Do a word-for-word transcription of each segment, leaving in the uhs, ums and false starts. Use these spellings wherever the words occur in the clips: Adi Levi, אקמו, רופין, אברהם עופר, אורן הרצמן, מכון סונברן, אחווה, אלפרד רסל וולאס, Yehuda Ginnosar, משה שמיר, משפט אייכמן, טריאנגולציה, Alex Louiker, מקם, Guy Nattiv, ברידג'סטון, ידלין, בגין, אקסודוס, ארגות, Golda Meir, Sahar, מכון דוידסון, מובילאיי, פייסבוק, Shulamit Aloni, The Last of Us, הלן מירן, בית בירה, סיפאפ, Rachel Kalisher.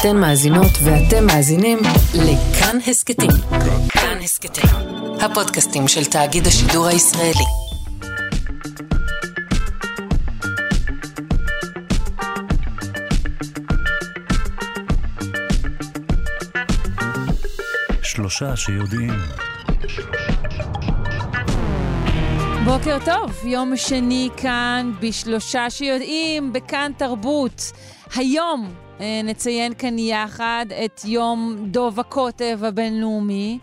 אתן מאזינות ואתם מאזינים לכאן הסקטים. כאן הסקטים, הפודקאסטים של תאגיד השידור הישראלי. שלושה שיודעים. בוקר טוב, יום שני כאן בשלושה שיודעים, בכאן תרבות. היום נציין כאן יחד את יום דוב הקוטב הבינלאומי,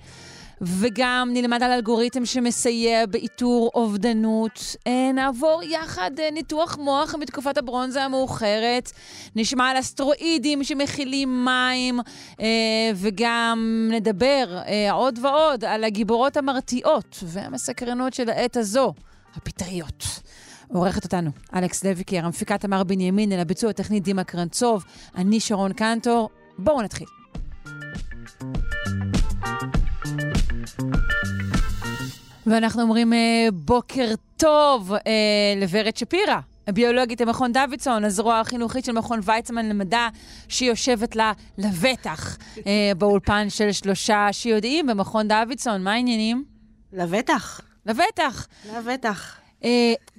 וגם נלמד על אלגוריתם שמסייע באיתור אובדנות. נעבור יחד ניתוח מוח מתקופת הברונזה המאוחרת, נשמע על אסטרואידים שמכילים מים, וגם נדבר עוד ועוד על הגיבורות המרתיעות והמסקרנות של העת הזו, הפטריות. עורכת אותנו אלכס לויקר, המפיקה תמר בנימין, על הביצוע הטכני דימה קרנצוב, אני שרון קנטור. בואו נתחיל. ואנחנו אומרים בוקר טוב לוורד שפירה, הביולוגית במכון דוידסון, הזרוע החינוכית של מכון ויצמן למדע, שיושבת לה לבטח באולפן של שלושה שיודעים במכון דוידסון. מה העניינים? לבטח. לבטח. לבטח.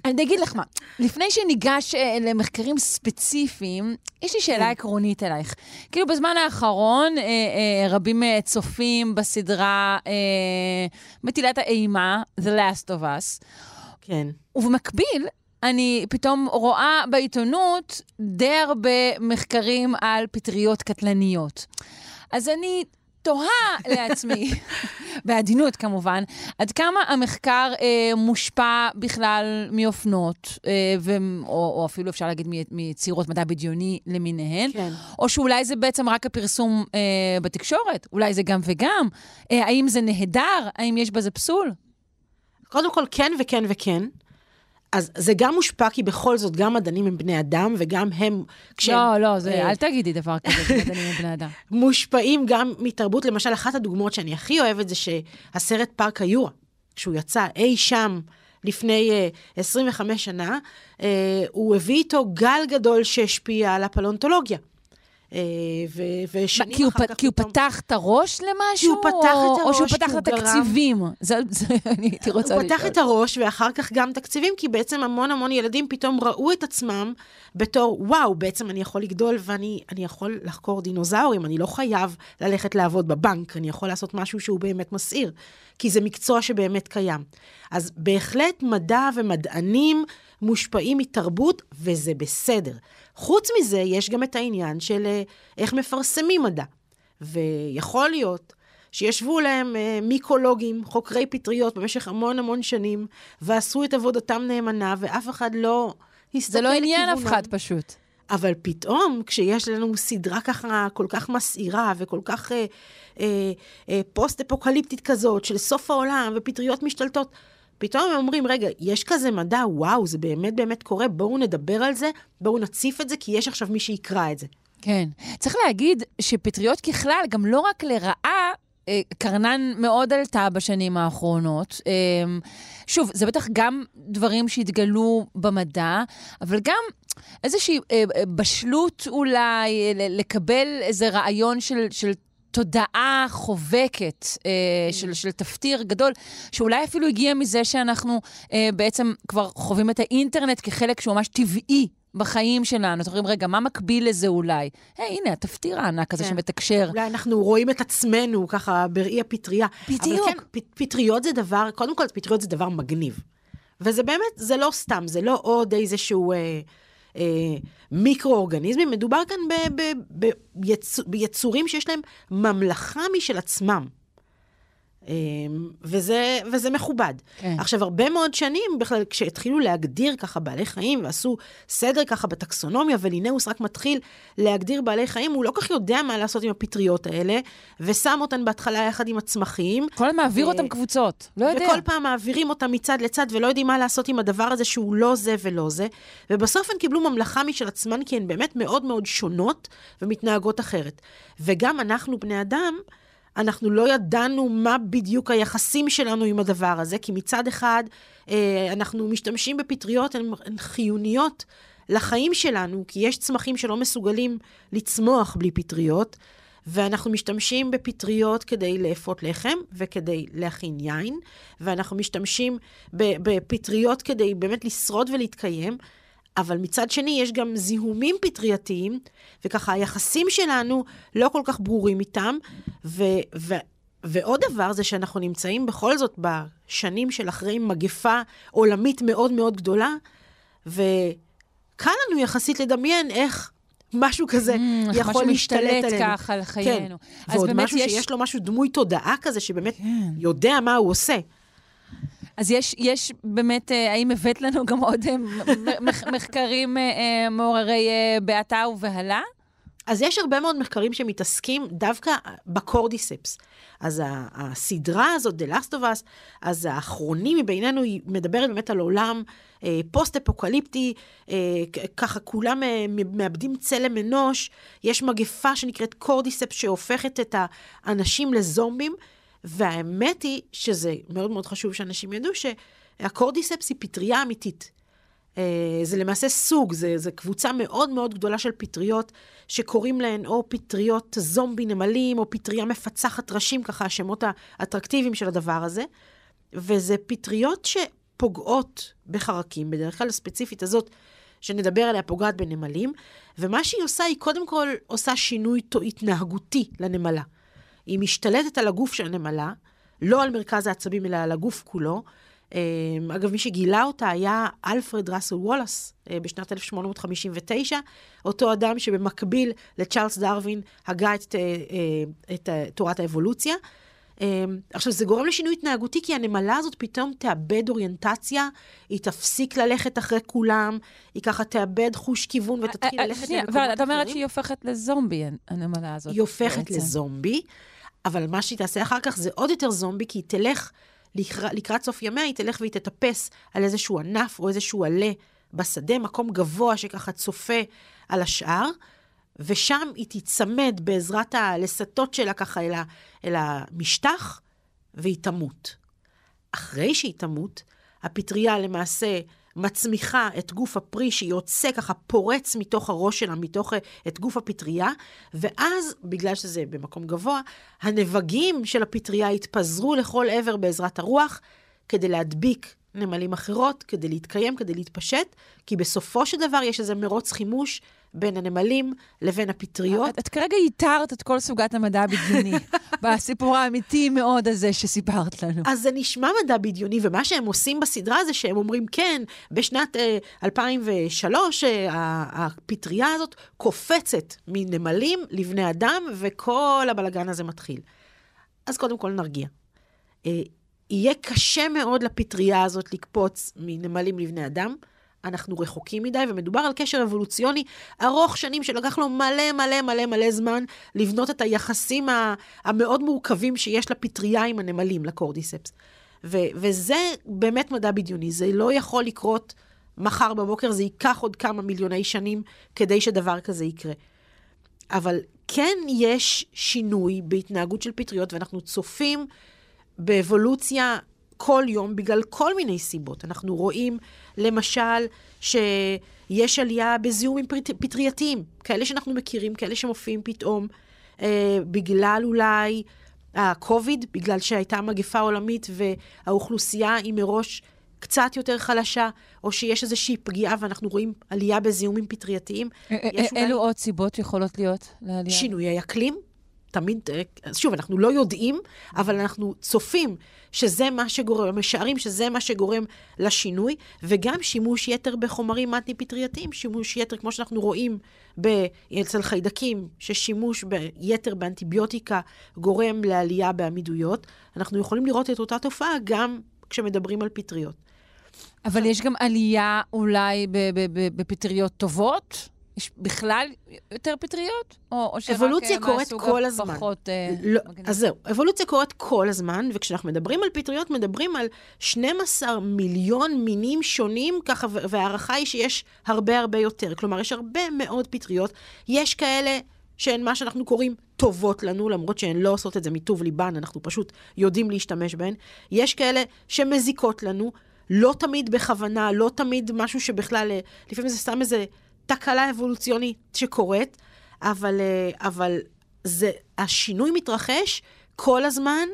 אני אגיד לך מה, לפני שניגש למחקרים ספציפיים, יש לי שאלה עקרונית אלייך. כאילו בזמן האחרון רבים צופים בסדרה מטילת האימה, The Last of Us. כן. ובמקביל, אני פתאום רואה בעיתונות די הרבה מחקרים על פטריות קטלניות. אז אני תוהה לעצמי, בעדינות כמובן, עד כמה המחקר אה, מושפע בכלל מאופנות, אה, ו, או, או אפילו אפשר להגיד מצירות מדע בדיוני למיניהן, כן. או שאולי זה בעצם רק הפרסום אה, בתקשורת, אולי זה גם וגם, אה, האם זה נהדר, האם יש בזה פסול? קודם כל כן וכן וכן, אז זה גם מושפע, כי בכל זאת גם מדענים הם בני אדם, וגם הם... לא, לא, אל תגידי דבר כזה, מדענים הם בני אדם. מושפעים גם מתרבות, למשל, אחת הדוגמאות שאני הכי אוהבת, זה שהסרט פארק היורה, כשהוא יצא אי שם לפני עשרים וחמש שנה, הוא הביא איתו גל גדול שהשפיע על הפלאונטולוגיה. כי הוא פתח את הראש למשהו? או שהוא פתח את התקציבים? הוא פתח את הראש ואחר כך גם תקציבים, כי בעצם המון המון ילדים פתאום ראו את עצמם בתור, וואו, בעצם אני יכול לגדול ואני יכול לחקור דינוזאורים, אני לא חייב ללכת לעבוד בבנק, אני יכול לעשות משהו שהוא באמת מסעיר, כי זה מקצוע שבאמת קיים. אז בהחלט מדע ומדענים מושפעים מתרבות, וזה בסדר. חוץ מזה, יש גם את העניין של איך מפרסמים מדע. ויכול להיות שישבו להם מיקולוגים, חוקרי פטריות במשך המון המון שנים, ועשו את עבודתם נאמנה, ואף אחד לא הסתכל לכיוונם. זה לא עניין אף אחד פשוט. אבל פתאום, כשיש לנו סדרה ככה, כל כך מסעירה, וכל כך אה, אה, אה, פוסט-אפוקליפטית כזאת, של סוף העולם, ופטריות משתלטות, פתאום הם אומרים, רגע, יש כזה מדע, וואו, זה באמת באמת קורה, בואו נדבר על זה, בואו נציף את זה, כי יש עכשיו מי שיקרא את זה. כן. צריך להגיד שפטריות ככלל, גם לא רק לרעה, קרנן מאוד עלתה בשנים האחרונות. שוב, זה בטח גם דברים שהתגלו במדע, אבל גם איזושהי בשלות אולי, לקבל איזה רעיון של תרבות, תודעה חובקת אה, של, של תפתיר גדול, שאולי אפילו הגיע מזה שאנחנו אה, בעצם כבר חווים את האינטרנט כחלק שהוא ממש טבעי בחיים שלנו. אנחנו אומרים, רגע, מה מקביל לזה אולי? היי, הנה, התפתיר הענק הזה שמתקשר. אולי אנחנו רואים את עצמנו ככה בראי הפטריה. בדיוק. אבל כן, פ, פטריות זה דבר, קודם כל, פטריות זה דבר מגניב. וזה באמת, זה לא סתם, זה לא עוד איזשהו... אה, מיקרואורגניזמים, מדובר כאן ב- ב- ב- יצור, ביצורים שיש להם ממלכה משל עצמם. וזה, וזה מכובד. כן. עכשיו, הרבה מאוד שנים, בכלל, כשהתחילו להגדיר ככה בעלי חיים, ועשו סדר ככה בטקסונומיה, ולינאוס רק מתחיל להגדיר בעלי חיים, הוא לא כך יודע מה לעשות עם הפטריות האלה, ושם אותן בהתחלה יחד עם הצמחים. כל פעם מעביר ו... אותם קבוצות. לא יודע. וכל פעם מעבירים אותם מצד לצד, ולא יודעים מה לעשות עם הדבר הזה, שהוא לא זה ולא זה. ובסוף הן קיבלו ממלכה משל עצמן, כי הן באמת מאוד מאוד שונות, ומתנהגות אחרת. וגם אנחנו, בני אדם, אנחנו לא ידענו מה בדיוק היחסים שלנו עם הדבר הזה, כי מצד אחד אנחנו משתמשים בפטריות, הן חיוניות לחיים שלנו, כי יש צמחים שלא מסוגלים לצמוח בלי פטריות, ואנחנו משתמשים בפטריות כדי לאפות לחם וכדי להכין יין, ואנחנו משתמשים בפטריות כדי באמת לשרוד ולהתקיים, אבל מצד שני יש גם זיהומים פטרייתיים, וככה היחסים שלנו לא כל כך ברורים איתם, ו... ו- ועוד דבר זה שאנחנו נמצאים בכל זאת בשנים של אחרי מגפה עולמית מאוד מאוד גדולה, וכאן לנו יחסית לדמיין איך משהו כזה mm, יכול להשתלט עלינו. משהו משתלט כך על חיינו. כן. ועוד משהו יש... שיש לו משהו דמוי תודעה כזה, שבאמת כן. יודע מה הוא עושה. אז יש, יש באמת, האם הבאת לנו גם עוד מחקרים מעוררי בעתה ובהלה? אז יש הרבה מאוד מחקרים שמתעסקים דווקא בקורדיספס. אז הסדרה הזאת, The Last of Us, אז האחרונים מבינינו, היא מדברת באמת על עולם אה, פוסט-אפוקליפטי, אה, ככה כולם אה, מאבדים צלם אנוש, יש מגפה שנקראת קורדיספס, שהופכת את האנשים לזומבים, והאמת היא שזה מאוד מאוד חשוב שאנשים ידעו, שהקורדיספס היא פטריה אמיתית. זה למעשה סוג, זה, זה קבוצה מאוד מאוד גדולה של פטריות, שקוראים להן או פטריות זומבי נמלים, או פטריה מפצחת ראשים, ככה השמות האטרקטיביים של הדבר הזה, וזה פטריות שפוגעות בחרקים, בדרך כלל הספציפית הזאת, שנדבר עליה פוגעת בנמלים, ומה שהיא עושה, היא קודם כל עושה שינוי התנהגותי לנמלה. היא משתלטת על הגוף של הנמלה, לא על מרכז העצבים, אלא על הגוף כולו, אגב, מי שגילה אותה היה אלפרד רסל וולאס בשנת אלף שמונה מאות חמישים ותשע, אותו אדם שבמקביל לצ'ארלס דרווין הגה את, את תורת האבולוציה. עכשיו, זה גורם לשינוי התנהגותי, כי הנמלה הזאת פתאום תאבד אוריינטציה, היא תפסיק ללכת אחרי כולם, היא ככה תאבד חוש כיוון ותתחיל ללכת למקומות אחרים. ואת אומרת שהיא הופכת לזומבי, הנמלה הזאת. היא הופכת לזומבי, אבל מה שהיא תעשה אחר כך זה עוד יותר זומבי, כי היא תלך... לקראת סוף ימיה, היא תלך והיא תטפס על איזשהו ענף או איזשהו עלה בשדה, מקום גבוה שככה צופה על השאר, ושם היא תצמד בעזרת הלסתות שלה ככה אל, ה, אל המשטח, והיא תמות. אחרי שהיא תמות, הפטריה למעשה מצמיחה את גוף הפרי, שיוצא ככה פורץ מתוך הראש שלה, מתוך את גוף הפטריה, ואז, בגלל שזה במקום גבוה, הנבגים של הפטריה התפזרו לכל עבר בעזרת הרוח, כדי להדביק נמלים אחרות, כדי להתקיים, כדי להתפשט, כי בסופו של דבר יש איזה מרוץ חימוש, בין הנמלים לבין הפטריות. את, את כרגע ייתרת את כל סוגת המדע הבדיוני, בסיפור האמיתי מאוד הזה שסיפרת לנו. אז זה נשמע מדע בדיוני, ומה שהם עושים בסדרה זה שהם אומרים, כן, בשנת אה, אלפיים ושלוש, אה, הפטריה הזאת קופצת מנמלים לבני אדם, וכל הבלגן הזה מתחיל. אז קודם כל נרגיע. אה, יהיה קשה מאוד לפטריה הזאת לקפוץ מנמלים לבני אדם, אנחנו רחוקים מדי, ומדובר על קשר אבולוציוני ארוך שנים, שלקח לו מלא מלא מלא מלא זמן, לבנות את היחסים המאוד מורכבים שיש לפטריה עם הנמלים, לקורדיספס. ו- וזה באמת מדע בדיוני, זה לא יכול לקרות מחר בבוקר, זה ייקח עוד כמה מיליוני שנים, כדי שדבר כזה יקרה. אבל כן יש שינוי בהתנהגות של פטריות, ואנחנו צופים באבולוציה כל יום, בגלל כל מיני סיבות. אנחנו רואים, למשל, שיש עלייה בזיהומים פטרייתיים, כאלה שאנחנו מכירים, כאלה שמופיעים פתאום, אה, בגלל אולי הקוביד, בגלל שהייתה מגפה עולמית, והאוכלוסייה היא מראש קצת יותר חלשה, או שיש איזושהי פגיעה, ואנחנו רואים עלייה בזיהומים פטרייתיים. א- א- אילו עוד סיבות יכולות להיות לעלייה? שינויי אקלים. תמיד, שוב, אנחנו לא יודעים, אבל אנחנו צופים שזה מה שגורם, משערים שזה מה שגורם לשינוי, וגם שימוש יתר בחומרים מתני-פטרייתיים, שימוש יתר, כמו שאנחנו רואים אצל חיידקים, ששימוש יתר באנטיביוטיקה גורם לעלייה בעמידויות, אנחנו יכולים לראות את אותה תופעה גם כשמדברים על פטריות. אבל יש גם עלייה אולי בפטריות טובות? יש בכלל יותר פטריות? אבולוציה קורית כל הזמן. אז זהו, אבולוציה קורית כל הזמן, וכשאנחנו מדברים על פטריות, מדברים על שנים עשר מיליון מינים שונים, ככה, והערכה היא שיש הרבה הרבה יותר. כלומר, יש הרבה מאוד פטריות. יש כאלה שהן מה שאנחנו קוראים טובות לנו, למרות שהן לא עושות את זה מטוב ליבן, אנחנו פשוט יודעים להשתמש בהן. יש כאלה שמזיקות לנו, לא תמיד בכוונה, לא תמיד משהו שבכלל, לפעמים זה סתם איזה תקלה אבולוציונית שקורית, אבל, אבל זה, השינוי מתרחש כל הזמן,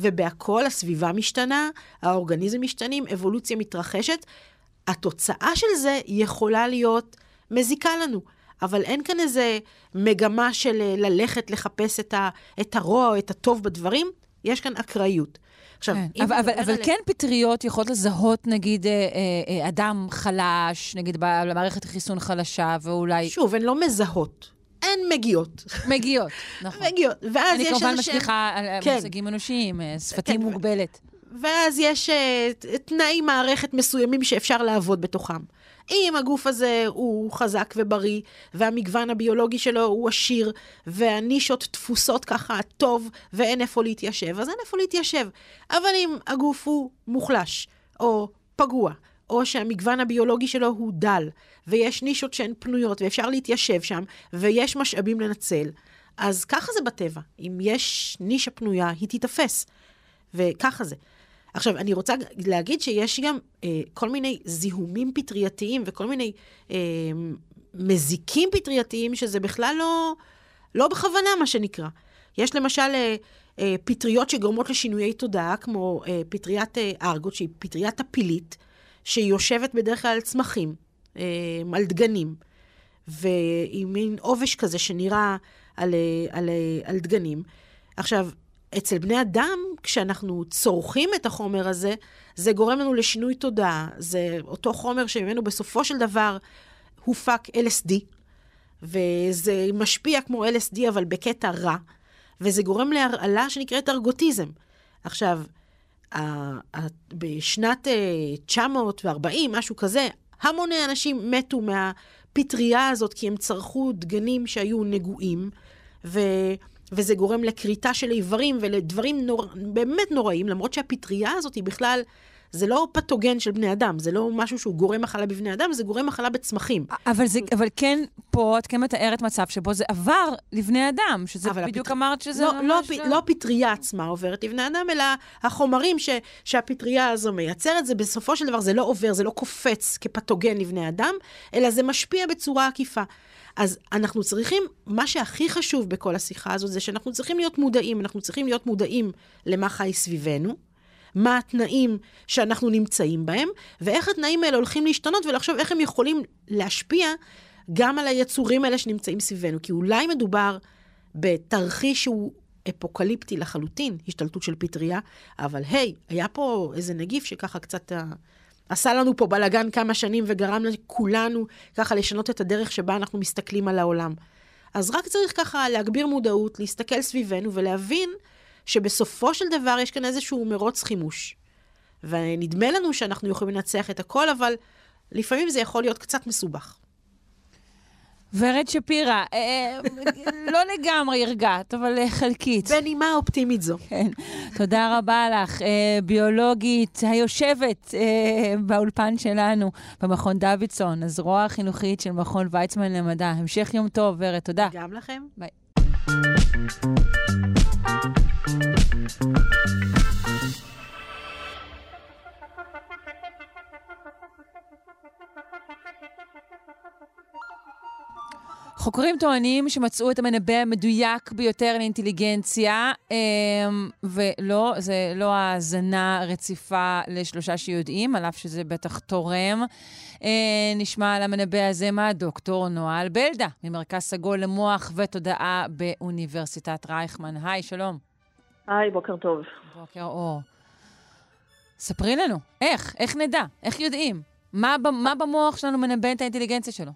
ובהכל הסביבה משתנה, האורגניזם משתנים, אבולוציה מתרחשת, התוצאה של זה יכולה להיות מזיקה לנו, אבל אין כאן איזה מגמה של ללכת לחפש את, ה, את הרוע או את הטוב בדברים, יש כאן אקראיות. עכשיו, כן, אבל, אבל, אבל על... כן פטריות יכולות לזהות, נגיד, אה, אה, אדם חלש, נגיד, במערכת חיסון חלשה, ואולי... שוב, הן לא מזהות. הן מגיעות. מגיעות, נכון. מגיעות. ואז אני כמובן משליחה שם... על כן. מושגים אנושיים, שפתיים כן. מוגבלת. ואז יש uh, תנאי מערכת מסוימים שאפשר לעבוד בתוכם. אם הגוף הזה הוא חזק ובריא, והמגוון הביולוגי שלו הוא עשיר, והנישות תפוסות ככה טוב, ואין איפה להתיישב, אז אין איפה להתיישב. אבל אם הגוף הוא מוחלש, או פגוע, או שהמגוון הביולוגי שלו הוא דל, ויש נישות שהן פנויות, ואפשר להתיישב שם, ויש משאבים לנצל, אז ככה זה בטבע. אם יש נישה פנויה, היא תתפס. וככה זה. עכשיו, אני רוצה להגיד שיש גם אה, כל מיני זיהומים פטרייתיים וכל מיני אה, מזיקים פטרייתיים, שזה בכלל לא, לא בכוונה מה שנקרא. יש למשל אה, אה, פטריות שגורמות לשינויי תודעה, כמו אה, פטריית אה, ארגות, שהיא פטריית הפילית, שהיא יושבת בדרך כלל על צמחים, אה, על דגנים, והיא מין עובש כזה שנראה על, אה, על, אה, על דגנים. עכשיו, אצל בני אדם, כשאנחנו צורכים את החומר הזה, זה גורם לנו לשינוי תודעה. זה אותו חומר שממנו בסופו של דבר הופק L S D, וזה משפיע כמו L S D, אבל בקטע רע, וזה גורם להרעלה שנקראת ארגוטיזם. עכשיו, בשנת תשע מאות וארבעים, משהו כזה, המוני אנשים מתו מהפטריה הזאת, כי הם צרכו דגנים שהיו נגועים, ו... וזה גורם לקריטה של איברים ולדברים נור... באמת נוראים, למרות שהפטריה הזאת היא בכלל, זה לא פתוגן של בני אדם, זה לא משהו שהוא גורם מחלה בבני אדם, זה גורם מחלה בצמחים. אבל, זה, אבל כן פה, את כן מתארת מצב שבו זה עבר לבני אדם, שזה בדיוק הפט... אמרת שזה... לא, לא, ש... לא הפטריה עצמה עוברת לבני אדם, אלא החומרים ש... שהפטריה הזו מייצרת, זה בסופו של דבר זה לא עובר, זה לא קופץ כפתוגן לבני אדם, אלא זה משפיע בצורה עקיפה. אז אנחנו צריכים, מה שהכי חשוב בכל השיחה הזאת, זה שאנחנו צריכים להיות מודעים, אנחנו צריכים להיות מודעים למה חי סביבנו, מה התנאים שאנחנו נמצאים בהם, ואיך התנאים האלה הולכים להשתנות, ולחשוב איך הם יכולים להשפיע גם על היצורים האלה שנמצאים סביבנו, כי אולי מדובר בתרחיש שהוא אפוקליפטי לחלוטין, השתלטות של פטריה, אבל היי, היה פה איזה נגיף שככה קצת... עשה לנו פה בלגן כמה שנים וגרם לכולנו ככה לשנות את הדרך שבה אנחנו מסתכלים על העולם. אז רק צריך ככה להגביר מודעות, להסתכל סביבנו ולהבין שבסופו של דבר יש כאן איזשהו מרוץ חימוש. ונדמה לנו שאנחנו יכולים לנצח את הכל, אבל לפעמים זה יכול להיות קצת מסובך. ורד שפירה, לא לגמרי הרגעת, אבל חלקית. בנימה אופטימית זו. כן, תודה רבה לך, ביולוגית היושבת באולפן שלנו, במכון דוידסון, הזרוע החינוכית של מכון ויצמן למדע. המשך יום טוב, ורד, תודה. גם לכם. ביי. חוקרים טוענים שמצאו את המנבא המדויק ביותר לאינטליגנציה, ולא, זה לא הזנה רציפה לשלושה שיודעים, על אף שזה בטח תורם. נשמע על המנבא הזה מה דוקטור נועל בלדה, ממרכז סגול למוח ותודעה באוניברסיטת רייכמן. היי, שלום. היי, בוקר טוב. בוקר אור. ספרי לנו, איך? איך נדע? איך יודעים? מה, מה במוח שלנו מנבא את האינטליגנציה שלו?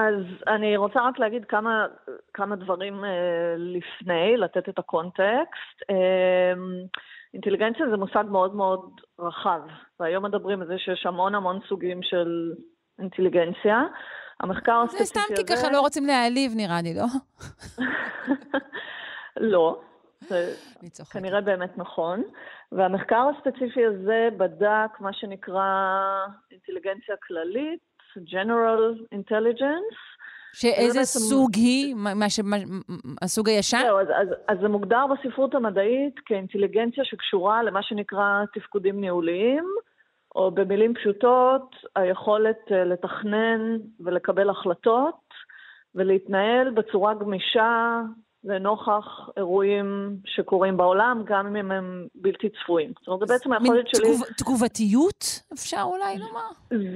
אז אני רוצה רק להגיד כמה, כמה דברים uh, לפני, לתת את הקונטקסט. Uh, אינטליגנציה זה מושג מאוד מאוד רחב, והיום מדברים על זה שיש המון המון סוגים של אינטליגנציה. המחקר הספציפי הזה... זה סתם כי ככה לא רוצים להעליב, נראה לי, לא? לא. זה כנראה באמת נכון. והמחקר הספציפי הזה בדק מה שנקרא אינטליגנציה כללית, general intelligence. שאיזה סוג היא? הסוג הישן? אז זה מוגדר בספרות המדעית כאינטליגנציה שקשורה למה שנקרא תפקודים ניהוליים, או במילים פשוטות, היכולת לתכנן ולקבל החלטות, ולהתנהל בצורה גמישה לנוכח אירועים שקורים בעולם, גם אם הם בלתי צפויים. זאת אומרת, בעצם היכולת שלי... תגובתיות אפשר אולי לומר?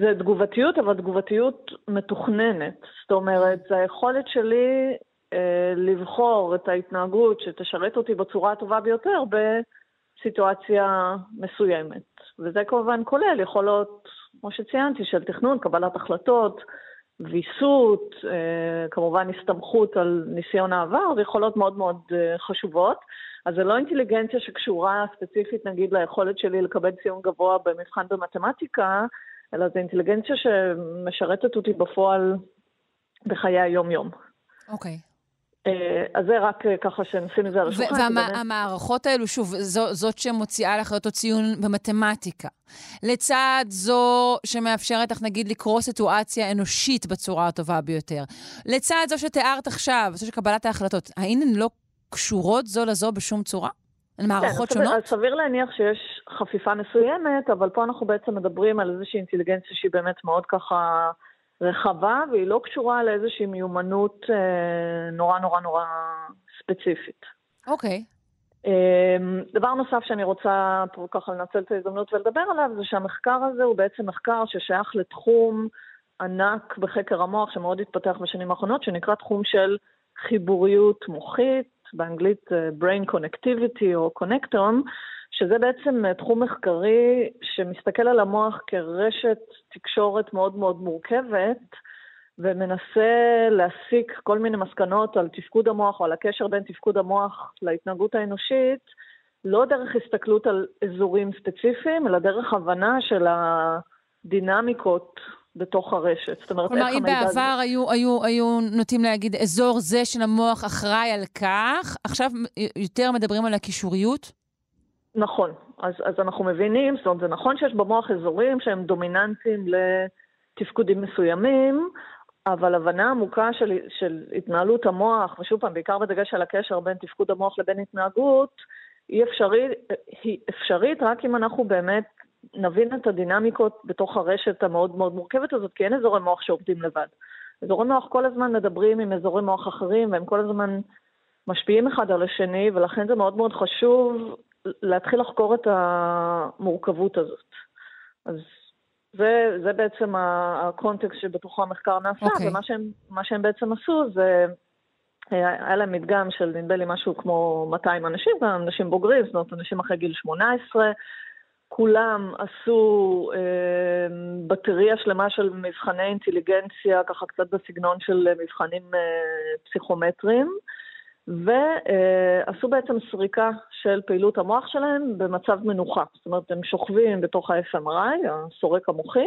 זה תגובתיות, אבל תגובתיות מתוכננת. זאת אומרת, זה היכולת שלי לבחור את ההתנהגות שתשרת אותי בצורה הטובה ביותר בסיטואציה מסוימת. וזה כמובן כולל יכולות, כמו שציינתי, של תכנון, קבלת החלטות, ויסות, כמובן הסתמכות על ניסיון העבר, ויכולות מאוד מאוד חשובות. אז זה לא אינטליגנציה שקשורה ספציפית, נגיד, ליכולת שלי לקבל ציון גבוה במבחן במתמטיקה, אלא זה אינטליגנציה שמשרתת אותי בפועל בחיי היום-יום. אוקיי. Okay. אז זה רק ככה שנשים את זה על השולחן. והמערכות האלו, שוב, זו, זאת שמוציאה לך אותו ציון במתמטיקה. לצד זו שמאפשרת לך, נגיד, לקרוא סיטואציה אנושית בצורה הטובה ביותר. לצד זו שתיארת עכשיו, זו שקבלת ההחלטות, האם הן לא קשורות זו לזו בשום צורה? הן מערכות כן, שונות? אז סביר להניח שיש חפיפה מסוימת, אבל פה אנחנו בעצם מדברים על איזושהי אינטליגנציה שהיא באמת מאוד ככה... רחבה, והיא לא קשורה לאיזושהי מיומנות אה, נורא נורא נורא ספציפית. אוקיי. Okay. אה, דבר נוסף שאני רוצה פה ככה לנצל את ההזדמנות ולדבר עליו, זה שהמחקר הזה הוא בעצם מחקר ששייך לתחום ענק בחקר המוח, שמאוד התפתח בשנים האחרונות, שנקרא תחום של חיבוריות מוחית, באנגלית brain connectivity או connectome, שזה בעצם תחום מחקרי שמסתכל על המוח כרשת תקשורת מאוד מאוד מורכבת, ומנסה להסיק כל מיני מסקנות על תפקוד המוח, או על הקשר בין תפקוד המוח להתנהגות האנושית, לא דרך הסתכלות על אזורים ספציפיים, אלא דרך הבנה של הדינמיקות בתוך הרשת. זאת אומרת, כלומר, אם בעבר זה... היו, היו, היו נוטים להגיד, אזור זה של המוח אחראי על כך, עכשיו יותר מדברים על הכישוריות? נכון, אז, אז אנחנו מבינים, זאת אומרת, זה נכון שיש במוח אזורים שהם דומיננטיים לתפקודים מסוימים, אבל הבנה עמוקה של, של התנהלות המוח, ושוב פעם, בעיקר בדגש על הקשר בין תפקוד המוח לבין התנהגות, היא אפשרית, היא אפשרית רק אם אנחנו באמת נבין את הדינמיקות בתוך הרשת המאוד מאוד מורכבת הזאת, כי אין אזורי מוח שעובדים לבד. אזורי מוח כל הזמן מדברים עם אזורי מוח אחרים, והם כל הזמן משפיעים אחד על השני, ולכן זה מאוד מאוד חשוב להתחיל לחקור את המורכבות הזאת. אז זה, זה בעצם הקונטקסט שבתוכו המחקר נעשה, okay. ומה שהם, מה שהם בעצם עשו זה, היה להם מדגם של נדמה לי משהו כמו מאתיים אנשים, גם אנשים בוגרים, זאת אומרת, אנשים אחרי גיל שמונה עשרה, כולם עשו אה, בטריה שלמה של מבחני אינטליגנציה, ככה קצת בסגנון של מבחנים אה, פסיכומטריים, ועשו בעצם סריקה של פעילות המוח שלהם במצב מנוחה. זאת אומרת, הם שוכבים בתוך ה-אף אם אר איי, הסורק המוחי,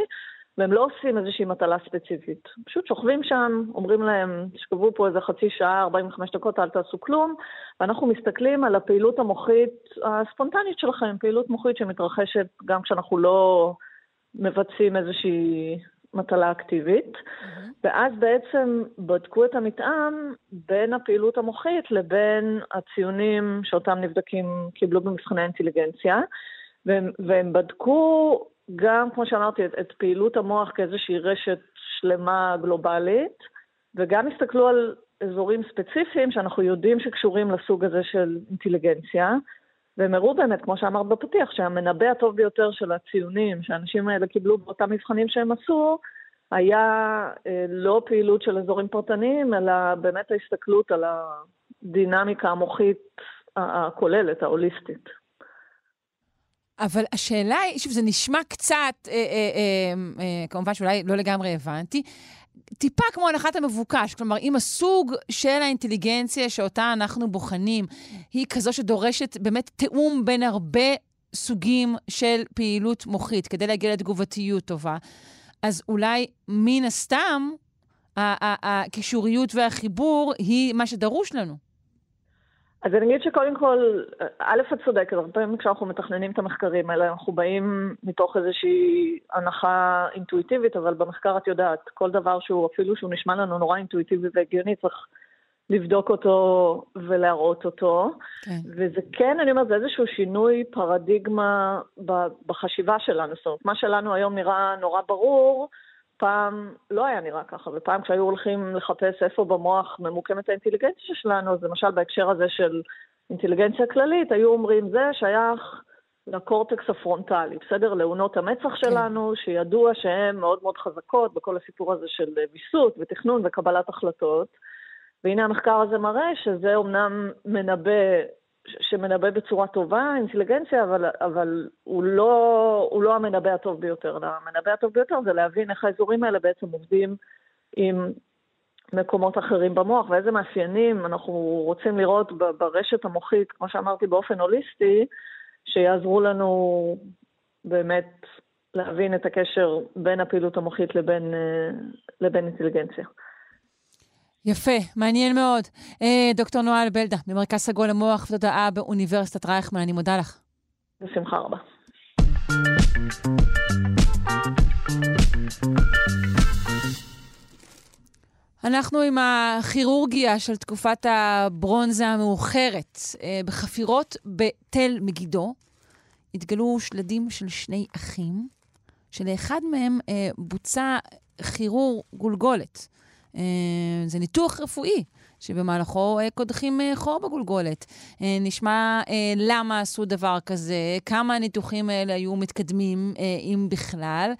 והם לא עושים איזושהי מטלה ספציפית. פשוט שוכבים שם, אומרים להם, תשכבו פה איזה חצי שעה, ארבעים וחמש דקות, אל תעשו כלום, ואנחנו מסתכלים על הפעילות המוחית הספונטנית שלכם, פעילות מוחית שמתרחשת גם כשאנחנו לא מבצעים איזושהי... מטלה אקטיבית, mm-hmm. ואז בעצם בדקו את המתאם בין הפעילות המוחית לבין הציונים שאותם נבדקים קיבלו במבחני אינטליגנציה, והם, והם בדקו גם, כמו שאמרתי, את, את פעילות המוח כאיזושהי רשת שלמה גלובלית, וגם הסתכלו על אזורים ספציפיים שאנחנו יודעים שקשורים לסוג הזה של אינטליגנציה, והם הראו באמת, כמו שאמרת בפתיח, שהמנבא הטוב ביותר של הציונים, שהאנשים האלה קיבלו באותם מבחנים שהם עשו, היה לא פעילות של אזורים פרטניים, אלא באמת ההסתכלות על הדינמיקה המוחית הכוללת, ההוליסטית. אבל השאלה היא, שוב, זה נשמע קצת, אה, אה, אה, אה, כמובן שאולי לא לגמרי הבנתי, טיפה כמו הנחת המבוקש, כלומר, אם הסוג של האינטליגנציה שאותה אנחנו בוחנים, היא כזו שדורשת באמת תאום בין הרבה סוגים של פעילות מוחית, כדי להגיע לתגובתיות טובה, אז אולי מן הסתם, הקישוריות והחיבור היא מה שדרוש לנו. אז אני אגיד שקודם כל, א' את צודקת, הרבה פעמים כשאנחנו מתכננים את המחקרים האלה, אנחנו באים מתוך איזושהי הנחה אינטואיטיבית, אבל במחקר את יודעת, כל דבר שהוא אפילו שהוא נשמע לנו נורא אינטואיטיבי והגיוני, צריך לבדוק אותו ולהראות אותו. כן. וזה כן, אני אומרת, זה איזשהו שינוי פרדיגמה בחשיבה שלנו. זאת אומרת, מה שלנו היום נראה נורא ברור, פעם לא היה נראה ככה, ופעם כשהיו הולכים לחפש איפה במוח ממוקמת האינטליגנציה שלנו, אז למשל בהקשר הזה של אינטליגנציה כללית, היו אומרים זה שייך לקורטקס הפרונטלי, בסדר? לעונות המצח שלנו, שידוע שהן מאוד מאוד חזקות בכל הסיפור הזה של ויסות ותכנון וקבלת החלטות. והנה המחקר הזה מראה שזה אומנם מנבא, שמנבא בצורה טובה אינטליגנציה, אבל, אבל הוא לא, הוא לא המנבא הטוב ביותר. המנבא הטוב ביותר זה להבין איך האזורים האלה בעצם עובדים עם מקומות אחרים במוח, ואיזה מאפיינים אנחנו רוצים לראות ברשת המוחית, כמו שאמרתי, באופן הוליסטי, שיעזרו לנו באמת להבין את הקשר בין הפעילות המוחית לבין, לבין אינטליגנציה. יפה, מעניין מאוד. דוקטור נועל בלדה, ממרכז סגול למוח ותודעה באוניברסיטת רייכמן, אני מודה לך. בשמחה רבה. אנחנו עם הכירורגיה של תקופת הברונזה המאוחרת. בחפירות בתל מגידו התגלו שלדים של שני אחים, שלאחד מהם בוצע חירור גולגולת. זה ניתוח רפואי שבמהלכו קודחים חור בגולגולת. נשמע למה עשו דבר כזה, כמה הניתוחים האלה היו מתקדמים, אם בכלל.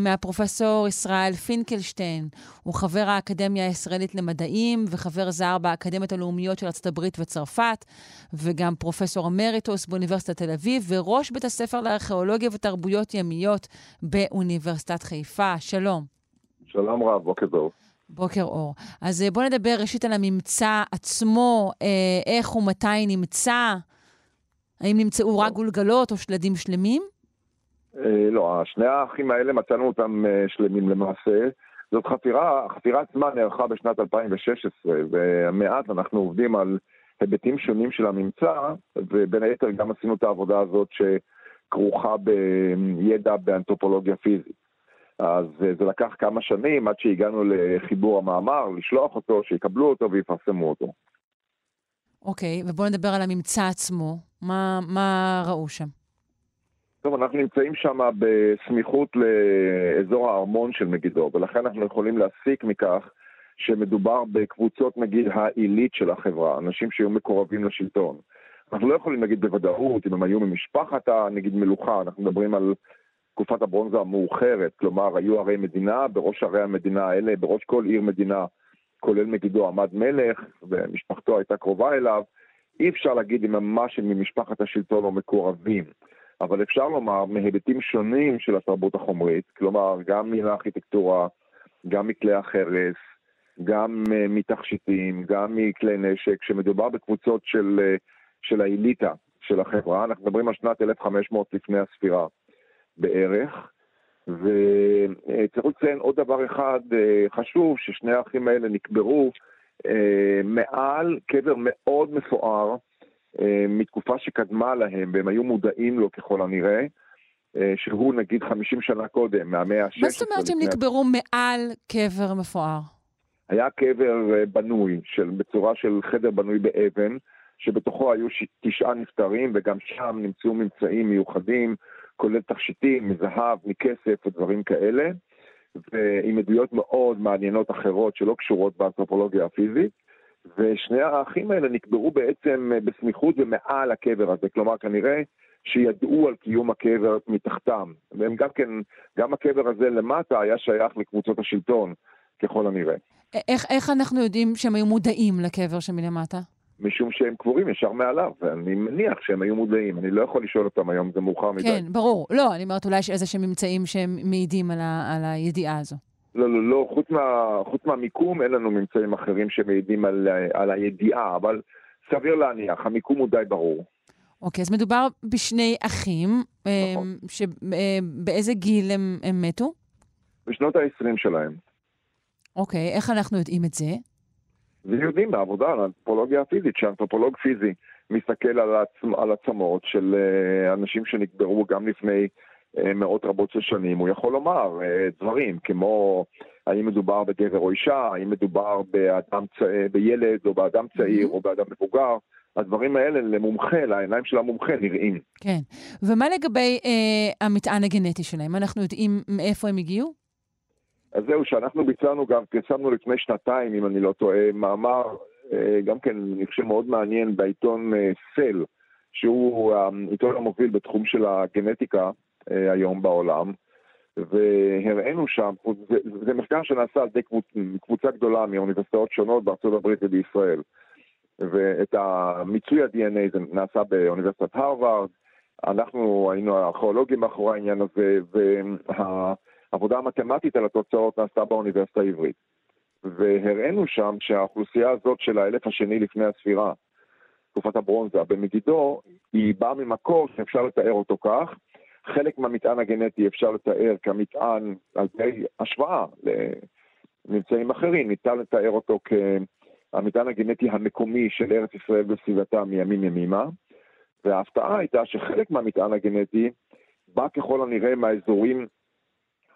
מהפרופסור ישראל פינקלשטיין, הוא חבר האקדמיה הישראלית למדעים, וחבר זר באקדמיות הלאומיות של ארצות הברית וצרפת, וגם פרופסור אמריטוס באוניברסיטת תל אביב, וראש בית הספר לארכיאולוגיה ותרבויות ימיות באוניברסיטת חיפה. שלום. שלום רב, בוקר טוב. בוקר אור. אז בוא נדבר ראשית על הממצא עצמו, איך ומתי נמצא, האם נמצאו רק גולגלות או שלדים שלמים? לא, שני האחים האלה מצאנו אותם שלמים למעשה. זאת חפירה, החפירה עצמה נערכה בשנת אלפיים ושש עשרה, ומעט אנחנו עובדים על היבטים שונים של הממצא, ובין היתר גם עשינו את העבודה הזאת שכרוכה בידע באנתרופולוגיה פיזית. אז זה לקח כמה שנים עד שהגענו לחיבור המאמר, לשלוח אותו, שיקבלו אותו ויפרסמו אותו. אוקיי, ובואו נדבר על הממצא עצמו. מה, מה ראו שם? טוב, אנחנו נמצאים שם בסמיכות לאזור הארמון של מגידו, ולכן אנחנו יכולים להסיק מכך שמדובר בקבוצות, נגיד, העילית של החברה, אנשים שהיו מקורבים לשלטון. אנחנו לא יכולים, נגיד, בוודאות, אם הם היו ממשפחת, נגיד, מלוכה, אנחנו מדברים על תקופת הברונזה המאוחרת, כלומר, היו ערי מדינה, בראש ערי המדינה האלה, בראש כל עיר מדינה, כולל מגידו, עמד מלך, ומשפחתו הייתה קרובה אליו. אי אפשר להגיד אם ממש ממשפחת השלטון או מקורבים, אבל אפשר לומר מהיבטים שונים של התרבות החומרית, כלומר, גם מן הארכיטקטורה, גם מכלי החרס, גם מתכשיטים, גם מכלי נשק, שמדובר בקבוצות של, של האליטה, של החברה. אנחנו מדברים על שנת אלף וחמש מאות לפני הספירה. בערך, וצריך לציין עוד דבר אחד חשוב, ששני האחים האלה נקברו מעל קבר מאוד מפואר מתקופה שקדמה להם, והם היו מודעים לו ככל הנראה, שהוא נגיד חמישים שנה קודם, מהמאה ה-שש עשרה. מה זאת אומרת הם נקברו מעל קבר מפואר? היה קבר בנוי, של, בצורה של חדר בנוי באבן, שבתוכו היו תשעה נפטרים, וגם שם נמצאו ממצאים מיוחדים, כולל תכשיטים, מזהב, מכסף ודברים כאלה, ועם עדויות מאוד מעניינות אחרות שלא קשורות באנתרופולוגיה הפיזית, ושני האחים האלה נקברו בעצם בסמיכות ומעל הקבר הזה, כלומר כנראה שידעו על קיום הקבר מתחתם, והם גם כן, גם הקבר הזה למטה היה שייך לקבוצות השלטון, ככל הנראה. איך, איך אנחנו יודעים שהם היו מודעים לקבר שמלמטה? משום שהם קבורים ישר מעליו, ואני מניח שהם היו מודעים, אני לא יכול לשאול אותם היום, זה מאוחר מדי. כן, ברור. לא, אני אומרת, אולי יש איזה שהם ממצאים שהם מעידים על, ה- על הידיעה הזו. לא, לא, לא, חוץ, מה, חוץ מהמיקום, אין לנו ממצאים אחרים שמעידים על, על הידיעה, אבל סביר להניח, המיקום הוא די ברור. אוקיי, אז מדובר בשני אחים, נכון. שבאיזה גיל הם, הם מתו? בשנות ה-עשרים שלהם. אוקיי, איך אנחנו יודעים את זה? ויודעים בעבודה על האנתרופולוגיה הפיזית, שהאנתרופולוג פיזי מסתכל על, הצ... על הצמות של אנשים שנקברו גם לפני מאות רבות של שנים, הוא יכול לומר דברים כמו האם מדובר בגבר או אישה, האם מדובר באדם צע... בילד או באדם צעיר או באדם מבוגר, הדברים האלה למומחה, לעיניים של המומחה נראים. כן, ומה לגבי אה, המטען הגנטי שלהם? אנחנו יודעים מאיפה הם הגיעו? אז זהו, שאנחנו ביצענו גם, פרסמנו לפני שנתיים, אם אני לא טועה, מאמר, אה, גם כן אני חושב מאוד מעניין, בעיתון אה, סל, שהוא העיתון המוביל בתחום של הגנטיקה, היום בעולם, והראינו שם, זה, זה מחקר שנעשה על ידי קבוצ, קבוצה גדולה מאוניברסיטאות שונות בארצות הברית ובישראל, ואת המיצוי ה-די אן איי זה נעשה באוניברסיטת הרווארד, אנחנו היינו הארכיאולוגים מאחורי העניין הזה, והעבודה המתמטית על התוצאות נעשתה באוניברסיטה העברית, והראינו שם שהאוכלוסייה הזאת של האלף השני לפני הספירה, תקופת הברונזה במגידו, היא באה ממקור שאפשר לתאר אותו כך, חלק מהמטען הגנטי אפשר לתאר כמטען על פי השוואה לממצאים אחרים, ניתן לתאר אותו כמטען הגנטי המקומי של ארץ ישראל בסביבתה מימים ימימה, וההפתעה הייתה שחלק מהמטען הגנטי בא ככל הנראה מהאזורים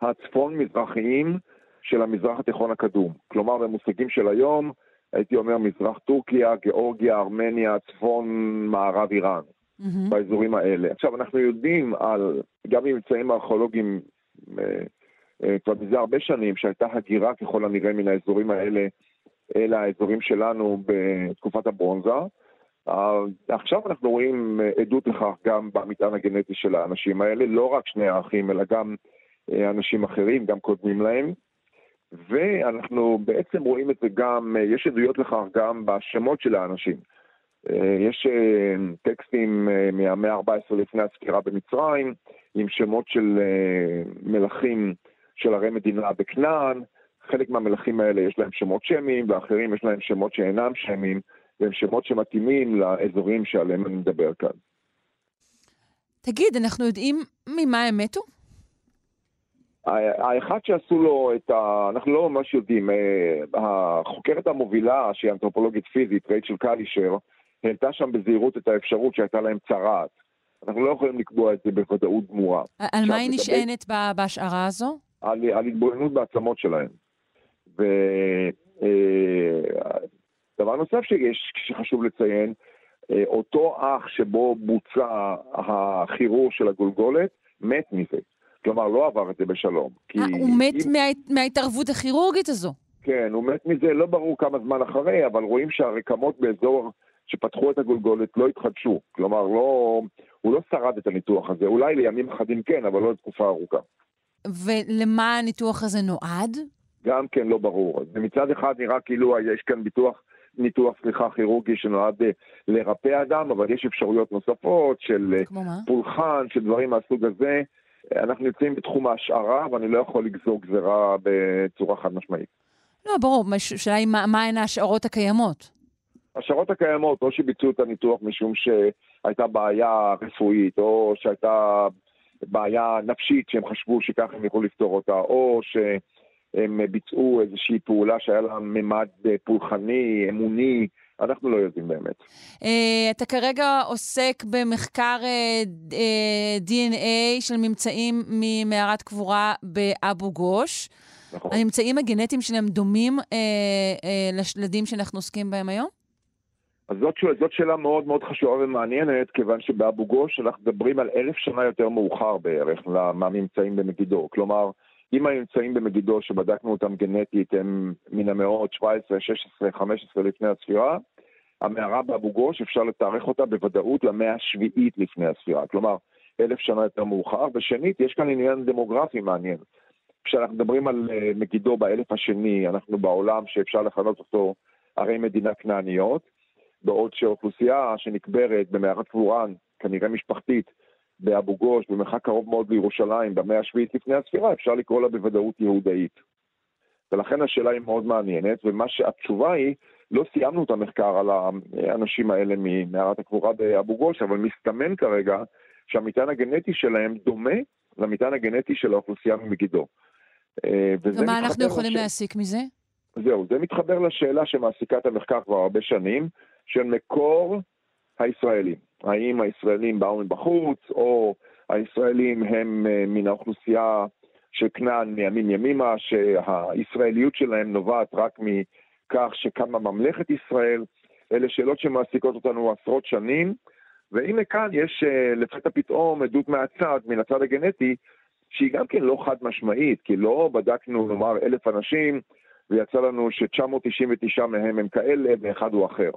הצפון-מזרחיים של המזרח התיכון הקדום. כלומר, במושגים של היום, הייתי אומר מזרח טורקיה, גיאורגיה, ארמניה, צפון מערב איראן. Mm-hmm. באזורים האלה. עכשיו אנחנו יודעים על, גם ממצאים ארכיאולוגיים אה, אה, כבר מזה הרבה שנים, שהייתה הגירה ככל הנראה מן האזורים האלה אל האזורים שלנו בתקופת הברונזה. אה, עכשיו אנחנו רואים עדות לכך גם במטען הגנטי של האנשים האלה, לא רק שני האחים אלא גם אה, אנשים אחרים, גם קודמים להם. ואנחנו בעצם רואים את זה גם, אה, יש עדויות לכך גם בשמות של האנשים. יש טקסטים מהמאה ה-ארבע עשרה לפני הספירה במצרים, עם שמות של מלכים של הרי מדינה בכנען, חלק מהמלכים האלה יש להם שמות שמיים, ואחרים יש להם שמות שאינם שמיים, והם שמות שמתאימים לאזורים שעליהם אני מדבר כאן. תגיד, אנחנו יודעים ממה הם מתו? האחד שעשו לו את ה... אנחנו לא ממש יודעים, החוקרת המובילה, שהיא אנתרופולוגית פיזית, רייצ'ל קלישר, העלתה שם בזהירות את האפשרות שהייתה להם צרעת. אנחנו לא יכולים לקבוע את זה בוודאות גמורה. על מה היא נשענת בהשערה הזו? על, על התבוננות בעצמות שלהם. ודבר נוסף שיש, שחשוב לציין, אותו אח שבו בוצע החירור של הגולגולת, מת מזה. כלומר, לא עבר את זה בשלום. כי הוא מת אם... מה... מההתערבות הכירורגית הזו. כן, הוא מת מזה, לא ברור כמה זמן אחרי, אבל רואים שהרקמות באזור... שפתחו את הגולגולת, לא התחדשו. כלומר, לא, הוא לא שרד את הניתוח הזה. אולי לימים אחדים כן, אבל לא לתקופה ארוכה. ולמה הניתוח הזה נועד? גם כן לא ברור. מצד אחד נראה כאילו יש כאן ביטוח, ניתוח, סליחה, כירורגי שנועד לרפא אדם, אבל יש אפשרויות נוספות של פולחן, של דברים מהסוג הזה. אנחנו נמצאים בתחום ההשערה, ואני לא יכול לגזור גזרה בצורה חד משמעית. לא, ברור. שאלה היא מה, מה הן ההשערות הקיימות? השערות הקיימות, או שביצעו את הניתוח משום שהייתה בעיה רפואית, או שהייתה בעיה נפשית שהם חשבו שכך הם יכולו לפתור אותה, או שהם ביצעו איזושהי פעולה שהיה לה ממד פולחני, אמוני, אנחנו לא יודעים באמת. אתה כרגע עוסק במחקר די אן איי של ממצאים ממערת קבורה באבו גוש. נכון. הממצאים הגנטיים שלהם דומים לשלדים שאנחנו עוסקים בהם היום? אז זאת, זאת שאלה מאוד מאוד חשובה ומעניינת, כיוון שבאבו גוש אנחנו מדברים על אלף שנה יותר מאוחר בערך מהממצאים במגידו. כלומר, אם הממצאים במגידו שבדקנו אותם גנטית הם מן המאות שבע עשרה, שש עשרה, חמש עשרה לפני הספירה, המערה באבו גוש אפשר לתארך אותה בוודאות למאה השביעית לפני הספירה. כלומר, אלף שנה יותר מאוחר. ושנית, יש כאן עניין דמוגרפי מעניין. כשאנחנו מדברים על מגידו באלף השני, אנחנו בעולם שאפשר לכנות אותו הרי מדינה כנעניות, בעוד שהאוכלוסייה שנקברת במערת קבורן, כנראה משפחתית, באבו גוש, במרחק קרוב מאוד לירושלים, במאה השביעית לפני הספירה, אפשר לקרוא לה בוודאות יהודאית. ולכן השאלה היא מאוד מעניינת, ומה שהתשובה היא, לא סיימנו את המחקר על האנשים האלה ממערת הקבורה באבו גוש, אבל מסתמן כרגע שהמטען הגנטי שלהם דומה למטען הגנטי של האוכלוסייה ממגידו. ומה אנחנו יכולים לש... להסיק מזה? זהו, זה מתחבר לשאלה שמעסיקה את המחקר כבר הרבה שנים, של מקור הישראלים. האם הישראלים באו מבחוץ, או הישראלים הם מן האוכלוסייה של כנען מימים ימימה, שהישראליות שלהם נובעת רק מכך שקמה ממלכת ישראל. אלה שאלות שמעסיקות אותנו עשרות שנים, והנה כאן יש לפתע פתאום עדות מהצד, מן הצד הגנטי, שהיא גם כן לא חד משמעית, כי לא בדקנו נאמר אלף אנשים, ויצא לנו ש-תשע מאות תשעים ותשע מהם הם כאלה, ואחד הוא אחר.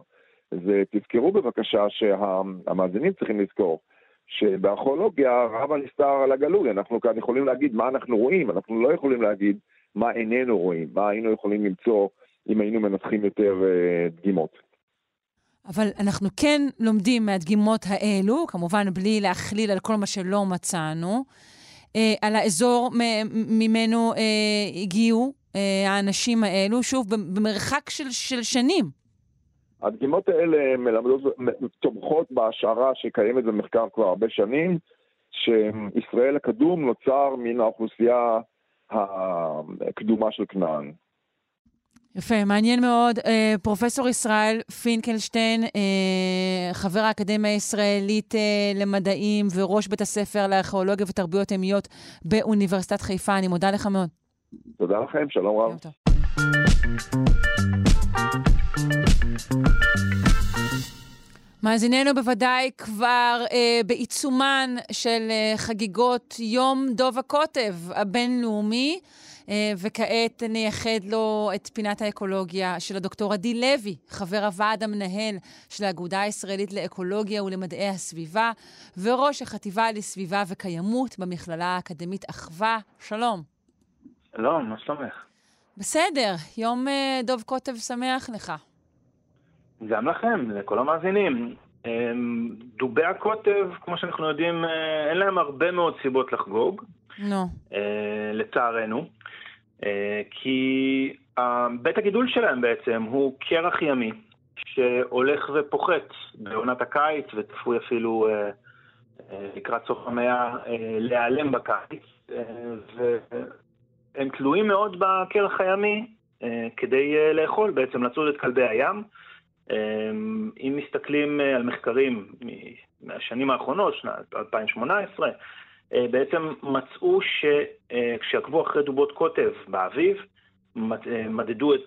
אז תזכרו בבקשה שהמאזינים צריכים לזכור, שבארכיאולוגיה רב הנסתר על הגלוי, אנחנו כאן יכולים להגיד מה אנחנו רואים, אנחנו לא יכולים להגיד מה איננו רואים, מה היינו יכולים למצוא אם היינו מנסחים יותר דגימות. אבל אנחנו כן לומדים מהדגימות האלו, כמובן בלי להכליל על כל מה שלא מצאנו, על האזור ממנו הגיעו האנשים האלו, שוב, במרחק של, של שנים. הדגימות האלה מלמדות, תומכות בהשערה שקיימת במחקר כבר הרבה שנים, שישראל הקדום נוצר מן האוכלוסייה הקדומה של כנען. יפה, מעניין מאוד. פרופסור ישראל פינקלשטיין, חבר האקדמיה הישראלית למדעים וראש בית הספר לארכיאולוגיה ותרבויות ימיות באוניברסיטת חיפה. אני מודה לך מאוד. תודה לכם, שלום רב. מאזיננו בוודאי כבר אה, בעיצומן של אה, חגיגות יום דוב הקוטב הבינלאומי, אה, וכעת נייחד לו את פינת האקולוגיה של הדוקטור עדי לוי, חבר הוועד המנהל של האגודה הישראלית לאקולוגיה ולמדעי הסביבה, וראש החטיבה לסביבה וקיימות במכללה האקדמית אחווה. שלום. שלום, מה שלומך? בסדר, יום אה, דוב קוטב שמח לך. גם לכם, לכל המאזינים. דובי הקוטב, כמו שאנחנו יודעים, אין להם הרבה מאוד סיבות לחגוג. נו. No. לצערנו. כי בית הגידול שלהם בעצם הוא קרח ימי, שהולך ופוחת בעונת הקיץ, וצפוי אפילו לקראת סוף המאה להיעלם בקיץ. והם תלויים מאוד בקרח הימי, כדי לאכול בעצם, לצוד את כלבי הים. אם מסתכלים על מחקרים מהשנים האחרונות, שנת אלפיים שמונה עשרה, בעצם מצאו שכשעקבו אחרי דובות קוטב באביב, מדדו את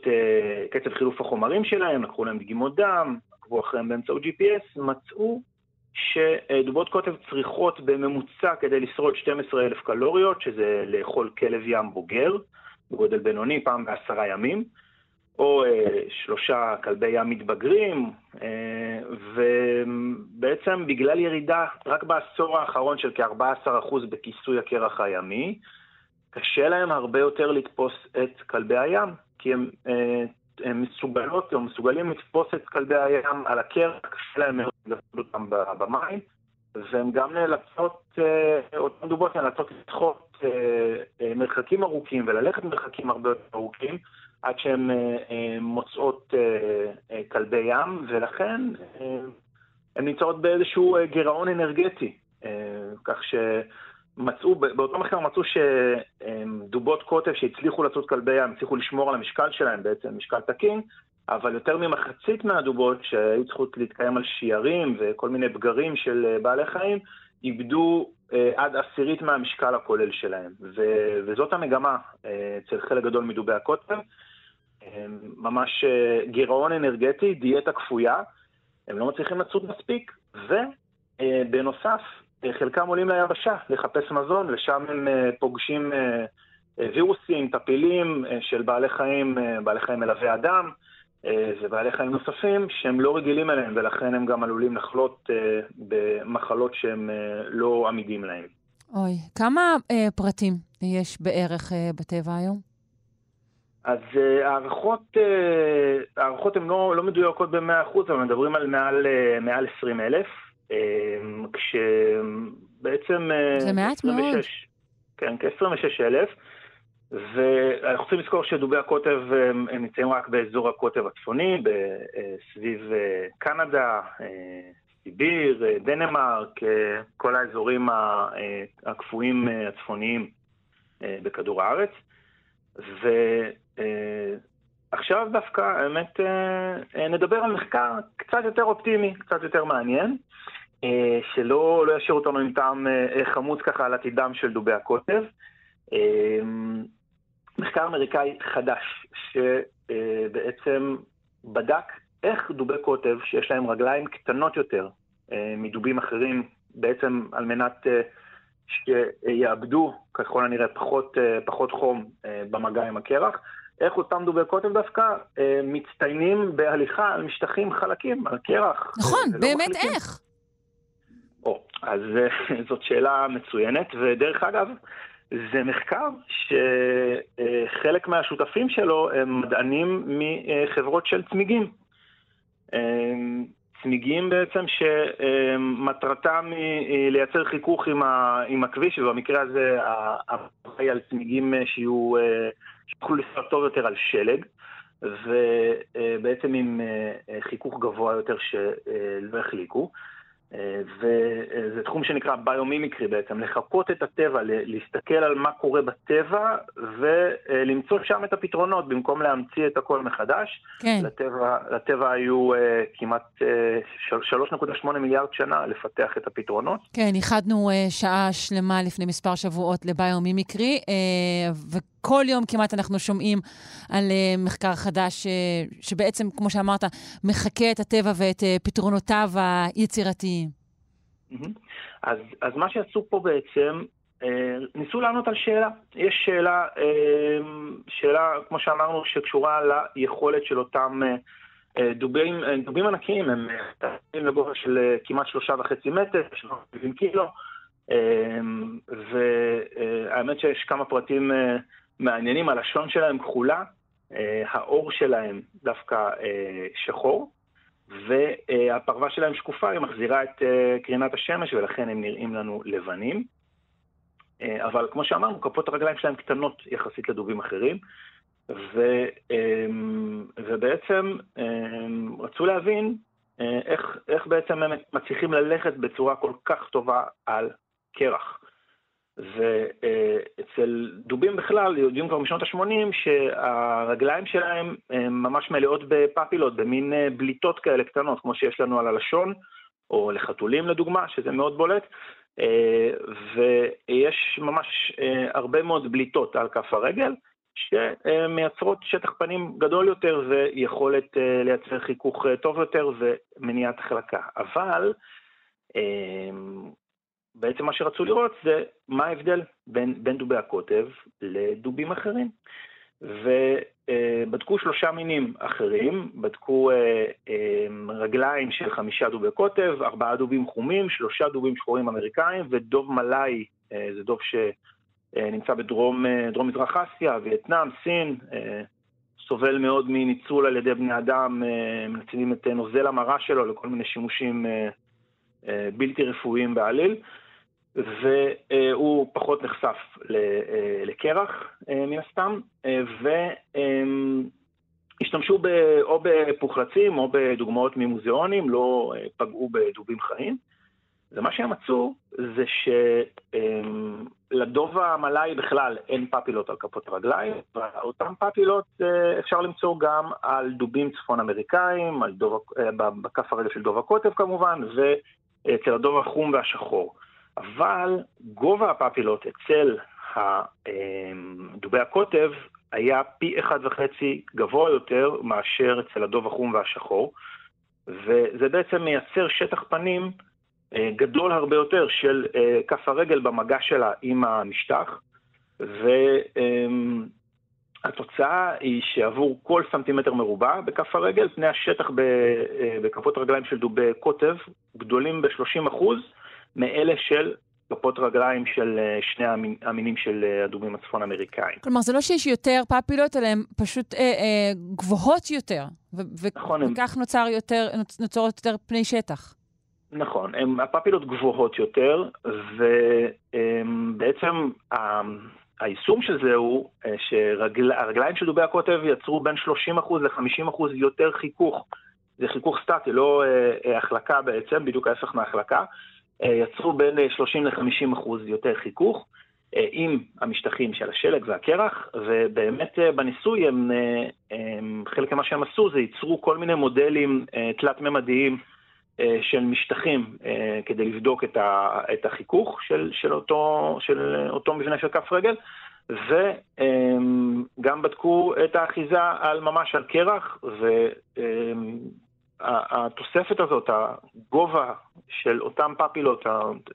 קצב חילוף החומרים שלהם, לקחו להם דגימות דם, עקבו אחריהם באמצעות ג'י פי אס, מצאו שדובות קוטב צריכות בממוצע כדי לשרוד שתים עשרה אלף קלוריות, שזה לאכול כלב ים בוגר, בגודל בינוני, פעם בעשרה ימים, או אה, שלושה כלבי ים מתבגרים, אה, ובעצם בגלל ירידה רק בעשור האחרון של כ-ארבעה עשר אחוז בכיסוי הקרח הימי, קשה להם הרבה יותר לתפוס את כלבי הים, כי הם, אה, הם מסוגלות או מסוגלים לתפוס את כלבי הים על הקרח, קשה להם מאוד לתפוס אותם במים, והם גם נאלצות, אה, אותם דובות נאלצות לדחות אה, אה, מרחקים ארוכים וללכת מרחקים הרבה יותר ארוכים, עד שהן מוצאות כלבי ים, ולכן הן נמצאות באיזשהו גירעון אנרגטי. כך שמצאו, באותו מחקר מצאו שדובות קוטב שהצליחו לצוד כלבי ים, הצליחו לשמור על המשקל שלהם בעצם, משקל תקין, אבל יותר ממחצית מהדובות שהיו צריכות להתקיים על שיירים וכל מיני בגרים של בעלי חיים, איבדו עד עשירית מהמשקל הכולל שלהם. וזאת המגמה אצל חלק גדול מדובי הקוטב. ממש גירעון אנרגטי, דיאטה כפויה, הם לא מצליחים לצוד מספיק, ובנוסף, חלקם עולים ליבשה לחפש מזון, לשם הם פוגשים וירוסים, טפילים של בעלי חיים, בעלי חיים מלווה אדם, ובעלי חיים נוספים שהם לא רגילים אליהם, ולכן הם גם עלולים לחלות במחלות שהם לא עמידים להם. אוי, כמה אה, פרטים יש בערך אה, בטבע היום? אז הערכות, הערכות הן לא, לא מדויקות ב-מאה אחוז, אבל מדברים על מעל, מעל עשרים אלף, כשבעצם... זה מעט מאוד. כן, כ-עשרים ושש אלף, ואנחנו צריכים לזכור שדובי הקוטב הם נמצאים רק באזור הקוטב הצפוני, סביב קנדה, סיביר, דנמרק, כל האזורים הקפואים הצפוניים בכדור הארץ. ועכשיו דווקא, האמת, נדבר על מחקר קצת יותר אופטימי, קצת יותר מעניין, שלא לא ישאיר אותנו עם טעם חמוץ ככה על עתידם של דובי הקוטב. מחקר אמריקאי חדש שבעצם בדק איך דובי קוטב שיש להם רגליים קטנות יותר מדובים אחרים, בעצם על מנת שיעבדו ככל הנראה פחות, פחות חום במגע עם הקרח, איך אותם דובי קוטב דווקא מצטיינים בהליכה על משטחים חלקים, על קרח. נכון, באמת מחליקים. איך? או, אז זאת שאלה מצוינת, ודרך אגב, זה מחקר שחלק מהשותפים שלו הם מדענים מחברות של צמיגים. צמיגים בעצם שמטרתם היא לייצר חיכוך עם הכביש, ובמקרה הזה היא על צמיגים שיהיו, שיוכלו לנסוע טוב יותר על שלג, ובעצם עם חיכוך גבוה יותר שלא החליקו. וזה תחום שנקרא ביומימיקרי בעצם, לחקות את הטבע, להסתכל על מה קורה בטבע ולמצוא שם את הפתרונות במקום להמציא את הכל מחדש. כן. לטבע, לטבע היו כמעט שלוש נקודה שמונה מיליארד שנה לפתח את הפתרונות. כן, ייחדנו שעה שלמה לפני מספר שבועות לביומימיקרי, וכל יום כמעט אנחנו שומעים על מחקר חדש שבעצם, כמו שאמרת, מחקה את הטבע ואת פתרונותיו היצירתיים. אז, אז מה שעשו פה בעצם, ניסו לענות על שאלה. יש שאלה, שאלה, כמו שאמרנו, שקשורה ליכולת של אותם דובים, דובים ענקים, הם טסים לגובה של כמעט שלושה וחצי מטר, שבעים קילו, והאמת שיש כמה פרטים מעניינים, הלשון שלהם כחולה, האור שלהם דווקא שחור, והפרווה שלהם שקופה, היא מחזירה את קרינת השמש, ולכן הם נראים לנו לבנים. אבל כמו שאמרנו, כפות הרגליים שלהם קטנות יחסית לדובים אחרים, ו, ובעצם רצו להבין איך, איך בעצם הם מצליחים ללכת בצורה כל כך טובה על קרח. ואצל דובים בכלל יודעים כבר משנות ה-שמונים שהרגליים שלהם ממש מלאות בפפילות, במין בליטות כאלה קטנות, כמו שיש לנו על הלשון, או לחתולים לדוגמה, שזה מאוד בולט, ויש ממש הרבה מאוד בליטות על כף הרגל, שמייצרות שטח פנים גדול יותר ויכולת לייצר חיכוך טוב יותר ומניעת החלקה. אבל בעצם מה שרצו לראות זה מה ההבדל בין, בין דובי הקוטב לדובים אחרים. ובדקו שלושה מינים אחרים, בדקו רגליים של חמישה דובי קוטב, ארבעה דובים חומים, שלושה דובים שחורים אמריקאים, ודוב מלאי, זה דוב שנמצא בדרום דרום מזרח אסיה, וייטנאם, סין, סובל מאוד מניצול על ידי בני אדם, מנצלים את נוזל המרה שלו לכל מיני שימושים בלתי רפואיים בעליל, והוא פחות נחשף לקרח מן הסתם, והשתמשו או בפוחלצים או בדוגמאות ממוזיאונים, לא פגעו בדובים חיים. ומה שהם מצאו זה שלדוב המלאי בכלל אין פפילות על כפות הרגליים, ואותן פפילות אפשר למצוא גם על דובים צפון אמריקאים, על דוב, בכף הרגל של דוב הקוטב כמובן, ו אצל הדוב החום והשחור. אבל גובה הפפילות אצל דובי הקוטב היה פי אחד וחצי גבוה יותר מאשר אצל הדוב החום והשחור, וזה בעצם מייצר שטח פנים גדול הרבה יותר של כף הרגל במגע שלה עם המשטח, והתוצאה היא שעבור כל סנטימטר מרובע בכף הרגל, פני השטח בכפות הרגליים של דובי קוטב גדולים ב-שלושים אחוז מאלה של כפות רגליים של שני המינים של הדובים הצפון אמריקאים. כלומר, זה לא שיש יותר פפילות, אלא הן פשוט אה, אה, גבוהות יותר, ו- נכון, וכך הם... נוצר יותר, נוצרות יותר פני שטח. נכון, הם, הפפילות גבוהות יותר, ובעצם... היישום של זה הוא שהרגליים של דובי הקוטב יצרו בין שלושים אחוז ל-חמישים אחוז יותר חיכוך. זה חיכוך סטטי, לא החלקה בעצם, בדיוק ההפך מהחלקה. יצרו בין שלושים ל-חמישים אחוז יותר חיכוך עם המשטחים של השלג והקרח, ובאמת בניסוי הם, חלק ממה שהם עשו זה ייצרו כל מיני מודלים תלת-ממדיים של משטחים כדי לבדוק את ה את החיכוך של של אותו של אותו מבנה של כף רגל, וגם בדקו את האחיזה על ממש על קרח, והתוספת הזאת, הגובה של אותם פאפילות,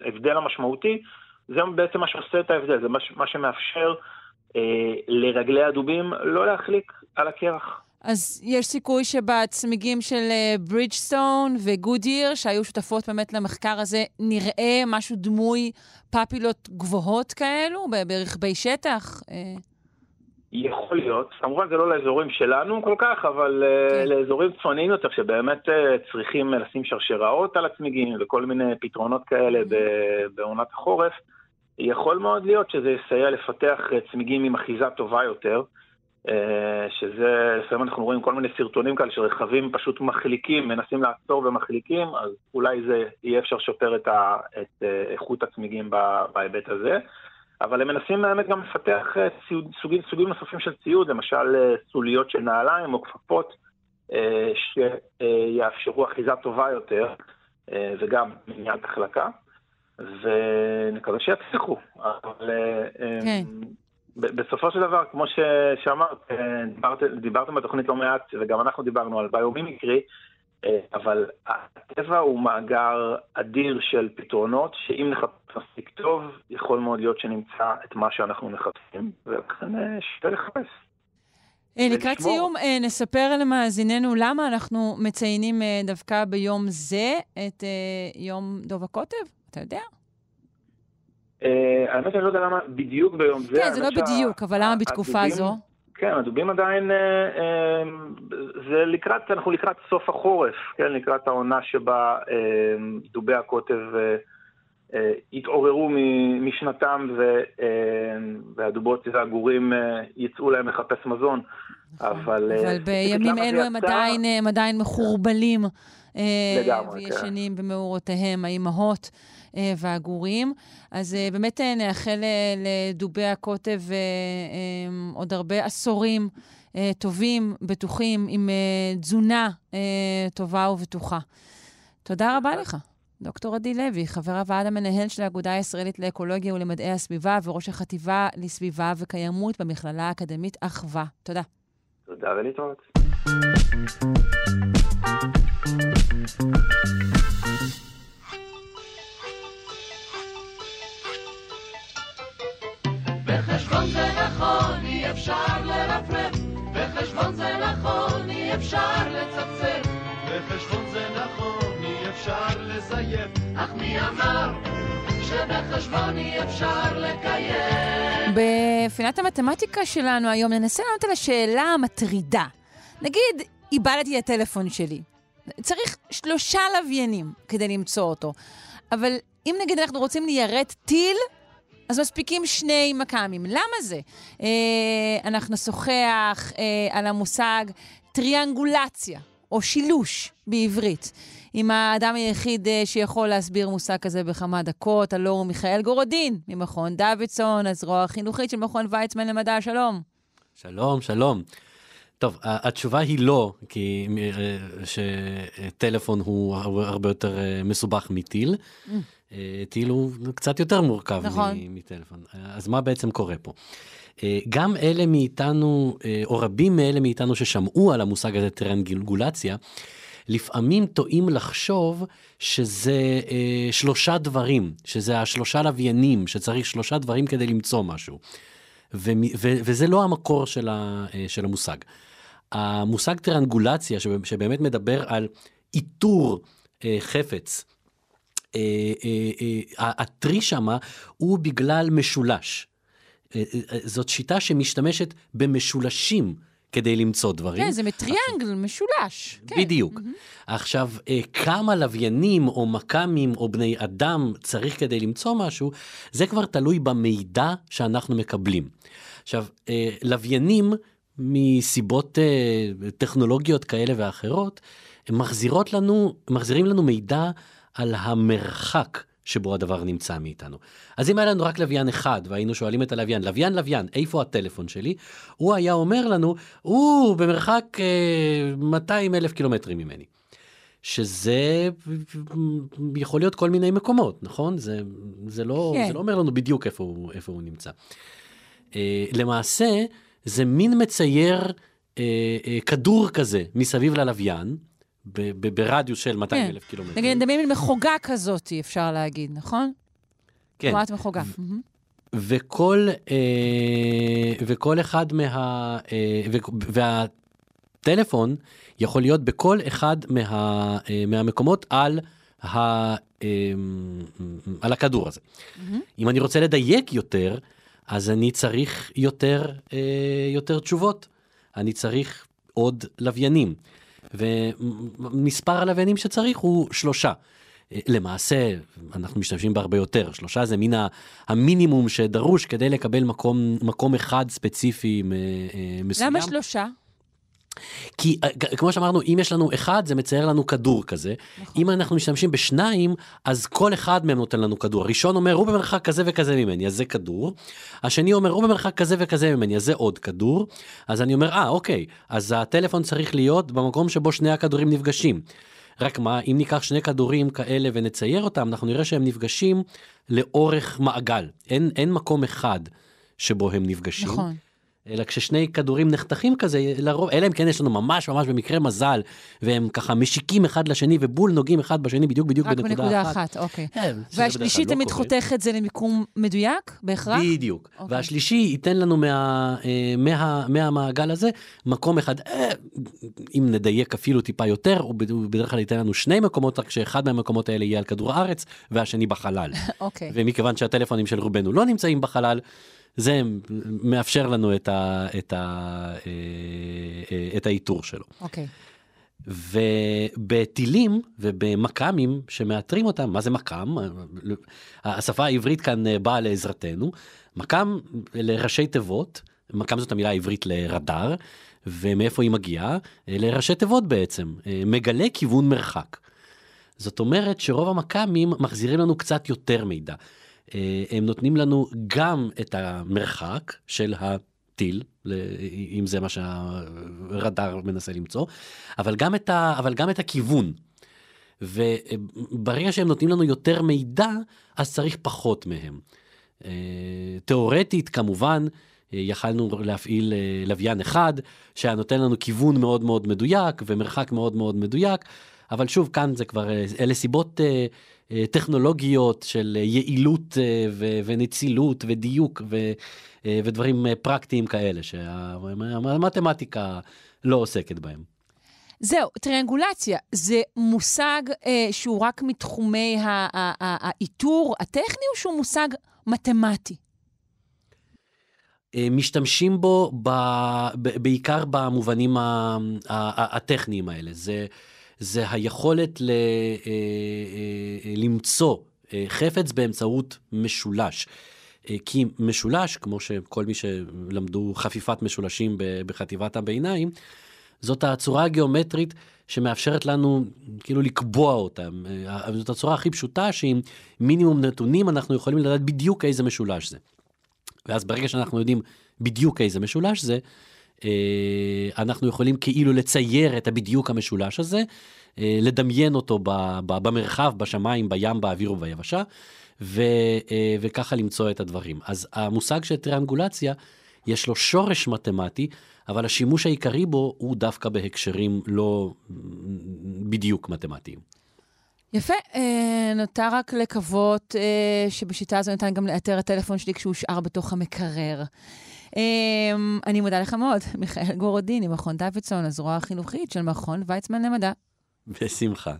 ההבדל המשמעותי, זה בעצם מה שעושה את ההבדל, זה מה שמאפשר לרגלי הדובים לא להחליק על הקרח. אז יש סיכוי שבצמיגים של ברידג'סטון וגודיר, שהיו שותפות באמת למחקר הזה, נראה משהו דמוי פאפילות גבוהות כאלו, ברכבי שטח? יכול להיות. כמובן זה לא לאזורים שלנו כל כך, אבל כן. לאזורים צפוניים יותר, שבאמת צריכים לשים שרשראות על הצמיגים, וכל מיני פתרונות כאלה בעונת החורף. יכול מאוד להיות שזה יסייע לפתח צמיגים עם אחיזה טובה יותר, שזה, לפעמים אנחנו רואים כל מיני סרטונים כאלה שרכבים פשוט מחליקים, מנסים לעצור ומחליקים, אז אולי זה יהיה אפשר שופר את, ה, את איכות הצמיגים בהיבט הזה. אבל הם מנסים באמת גם לפתח ציוד, סוגים, סוגים נוספים של ציוד, למשל סוליות של נעליים או כפפות, שיאפשרו אחיזה טובה יותר, וגם מניעת החלקה, ונקווה שיצליחו. אבל... כן. בסופו של דבר, כמו ששאמרת, דיברת, דיברתם בתוכנית לא מעט, וגם אנחנו דיברנו על ביומימיקרי, אבל הטבע הוא מאגר אדיר של פתרונות, שאם נחפש מספיק טוב, יכול מאוד להיות שנמצא את מה שאנחנו מחפשים, ולכן שווה לחפש. לקראת סיום, נספר למאזיננו למה אנחנו מציינים דווקא ביום זה את יום דוב הקוטב, אתה יודע? האמת אני לא יודע למה בדיוק ביום זה. כן, זה לא בדיוק, אבל למה בתקופה זו? כן, הדובים עדיין, זה לקראת, אנחנו לקראת סוף החורף, לקראת העונה שבה דובי הקוטב התעוררו משנתם, והדובות והגורים יצאו להם לחפש מזון. אבל בימים אלו הם עדיין מחורבלים וישנים במאורותיהם, האימהות והגורים. אז באמת נאחל לדובי הקוטב עוד הרבה עשורים טובים, בטוחים, עם תזונה טובה ובטוחה. תודה רבה לך. דוקטור עדי לוי, חבר הוועד המנהל של האגודה הישראלית לאקולוגיה ולמדעי הסביבה, וראש החטיבה לסביבה וקיימות במכללה האקדמית אחווה. תודה. תודה ולהתראות. בחשבון זה נכון, אי אפשר לרפרף. בחשבון זה נכון, אי אפשר לצפצף. בחשבון זה נכון, אי אפשר לזייף. אך מי אמר שבחשבון אי אפשר לקיים? בפינת המתמטיקה שלנו היום ננסה לענות על השאלה המטרידה. נגיד, איבדתי הטלפון שלי. צריך שלושה לוויינים כדי למצוא אותו. אבל אם נגיד אנחנו רוצים ליירט טיל, אז מספיקים שני מקמים. למה זה? אה, אנחנו נשוחח אה, על המושג טריאנגולציה, או שילוש בעברית, עם האדם היחיד אה, שיכול להסביר מושג כזה בכמה דקות, הלא הוא מיכאל גורדין, ממכון דוידסון, הזרוע החינוכית של מכון ויצמן למדע. שלום. שלום, שלום. טוב, התשובה היא לא, כי שטלפון הוא הרבה יותר מסובך מטיל. טיל הוא קצת יותר מורכב מטלפון. אז מה בעצם קורה פה? גם אלה מאיתנו, או רבים מאלה מאיתנו ששמעו על המושג הזה, טריאנגולציה, לפעמים טועים לחשוב שזה שלושה דברים, שזה השלושה לוויינים, שצריך שלושה דברים כדי למצוא משהו. וזה לא המקור של המושג. המושג טריאנגולציה, שבאמת מדבר על איתור חפץ, הטרי שמה הוא בגלל משולש. זאת שיטה שמשתמשת במשולשים כדי למצוא דברים. כן, זה מטריאנגל, משולש. בדיוק. עכשיו, כמה לוויינים או מקמים או בני אדם צריך כדי למצוא משהו, זה כבר תלוי במידע שאנחנו מקבלים. עכשיו, לוויינים, מסיבות טכנולוגיות כאלה ואחרות, מחזירות לנו, מחזירים לנו מידע על המרחק שבו הדבר נמצא מאיתנו. אז אם היה לנו רק לוויין אחד, והיינו שואלים את הלוויין, לוויין, לוויין, איפה הטלפון שלי? הוא היה אומר לנו, הוא במרחק מאתיים אלף קילומטרים ממני. שזה יכול להיות כל מיני מקומות, נכון? זה, זה לא, כן. זה לא אומר לנו בדיוק איפה הוא, איפה הוא נמצא. למעשה, זה מין מצייר כדור כזה מסביב ללוויין, ברדיוס של מאתיים אלף כן. קילומטר. נגיד, נדמה מין מחוגה כזאת, אפשר להגיד, נכון? כן. תנועת מחוגה. וכל, וכל אחד מה... וה... טלפון יכול להיות בכל אחד מה, מהמקומות על, ה, על הכדור הזה. Mm-hmm. אם אני רוצה לדייק יותר, אז אני צריך יותר, יותר תשובות. אני צריך עוד לוויינים. ומספר הלוויינים שצריך הוא שלושה. למעשה, אנחנו משתמשים בהרבה יותר. שלושה זה מן המינימום שדרוש כדי לקבל מקום, מקום אחד ספציפי מסוים. למה שלושה? כי כמו שאמרנו, אם יש לנו אחד, זה מצייר לנו כדור כזה. נכון. אם אנחנו משתמשים בשניים, אז כל אחד מהם נותן לנו כדור. הראשון אומר, הוא במרחק כזה וכזה ממני, אז זה כדור. השני אומר, הוא במרחק כזה וכזה ממני, אז זה עוד כדור. אז אני אומר, אה, אוקיי, אז הטלפון צריך להיות במקום שבו שני הכדורים נפגשים. רק מה, אם ניקח שני כדורים כאלה ונצייר אותם, אנחנו נראה שהם נפגשים לאורך מעגל. אין, אין מקום אחד שבו הם נפגשים. נכון. אלא כששני כדורים נחתכים כזה, לרוב, אלה הם כן יש לנו ממש ממש במקרה מזל, והם ככה משיקים אחד לשני, ובול נוגעים אחד בשני בדיוק בדיוק בנקודה, בנקודה אחת. רק בנקודה אחת, אוקיי. והשלישי תמיד חותך את זה למיקום מדויק, בהכרח? בדיוק. אוקיי. והשלישי ייתן לנו מה, מה, מה, מהמעגל הזה, מקום אחד, אם נדייק אפילו טיפה יותר, הוא בדרך כלל ייתן לנו שני מקומות, רק שאחד מהמקומות האלה יהיה על כדור הארץ, והשני בחלל. אוקיי. ומכיוון שהטלפונים של רובנו לא נמצאים בחלל, זה מאפשר לנו את ה את ה את האיתור שלו. אוקיי. ובטילים ובמקמים שמאתרים אותם, מה זה מקם? השפה העברית כאן באה לעזרתנו. מקם לראשי תיבות, מקם זאת המילה העברית לרדאר, ומאיפה היא מגיעה? לראשי תיבות בעצם, מגלה כיוון מרחק. זאת אומרת שרוב המקמים מחזירים לנו קצת יותר מידע. הם נותנים לנו גם את המרחק של הטיל, אם זה מה שהרדאר מנסה למצוא, אבל גם את ה, אבל גם את הכיוון. וברגע שהם נותנים לנו יותר מידע, אז צריך פחות מהם. תיאורטית, כמובן, יכלנו להפעיל לוויין אחד, שהיה נותן לנו כיוון מאוד מאוד מדויק, ומרחק מאוד מאוד מדויק, אבל שוב, כאן זה כבר, אלה סיבות טכנולוגיות של יעילות ו- ונצילות ודיוק ו- ודברים פרקטיים כאלה שהמתמטיקה לא עוסקת בהם. זהו, טריאנגולציה, זה מושג אה, שהוא רק מתחומי האיתור הטכני או שהוא מושג מתמטי? משתמשים בו ב- ב- בעיקר במובנים ה- ה- הטכניים האלה, זה... זה היכולת ל, למצוא חפץ באמצעות משולש. כי משולש, כמו שכל מי שלמדו חפיפת משולשים בחטיבת הביניים, זאת הצורה הגיאומטרית שמאפשרת לנו כאילו לקבוע אותם. זאת הצורה הכי פשוטה שעם מינימום נתונים אנחנו יכולים לדעת בדיוק איזה משולש זה. ואז ברגע שאנחנו יודעים בדיוק איזה משולש זה, אנחנו יכולים כאילו לצייר את הבדיוק המשולש הזה, לדמיין אותו במרחב, בשמיים, בים, באוויר וביבשה, וככה למצוא את הדברים. אז המושג של טריאנגולציה, יש לו שורש מתמטי, אבל השימוש העיקרי בו הוא דווקא בהקשרים לא בדיוק מתמטיים. יפה, נותר רק לקוות שבשיטה הזו ניתן גם לאתר הטלפון שלי כשהוא שאר בתוך המקרר. אני מודה לך מאוד, מיכאל גורדין, עם מכון דוידסון, הזרוע החינוכית של מכון ויצמן למדע. בשמחה.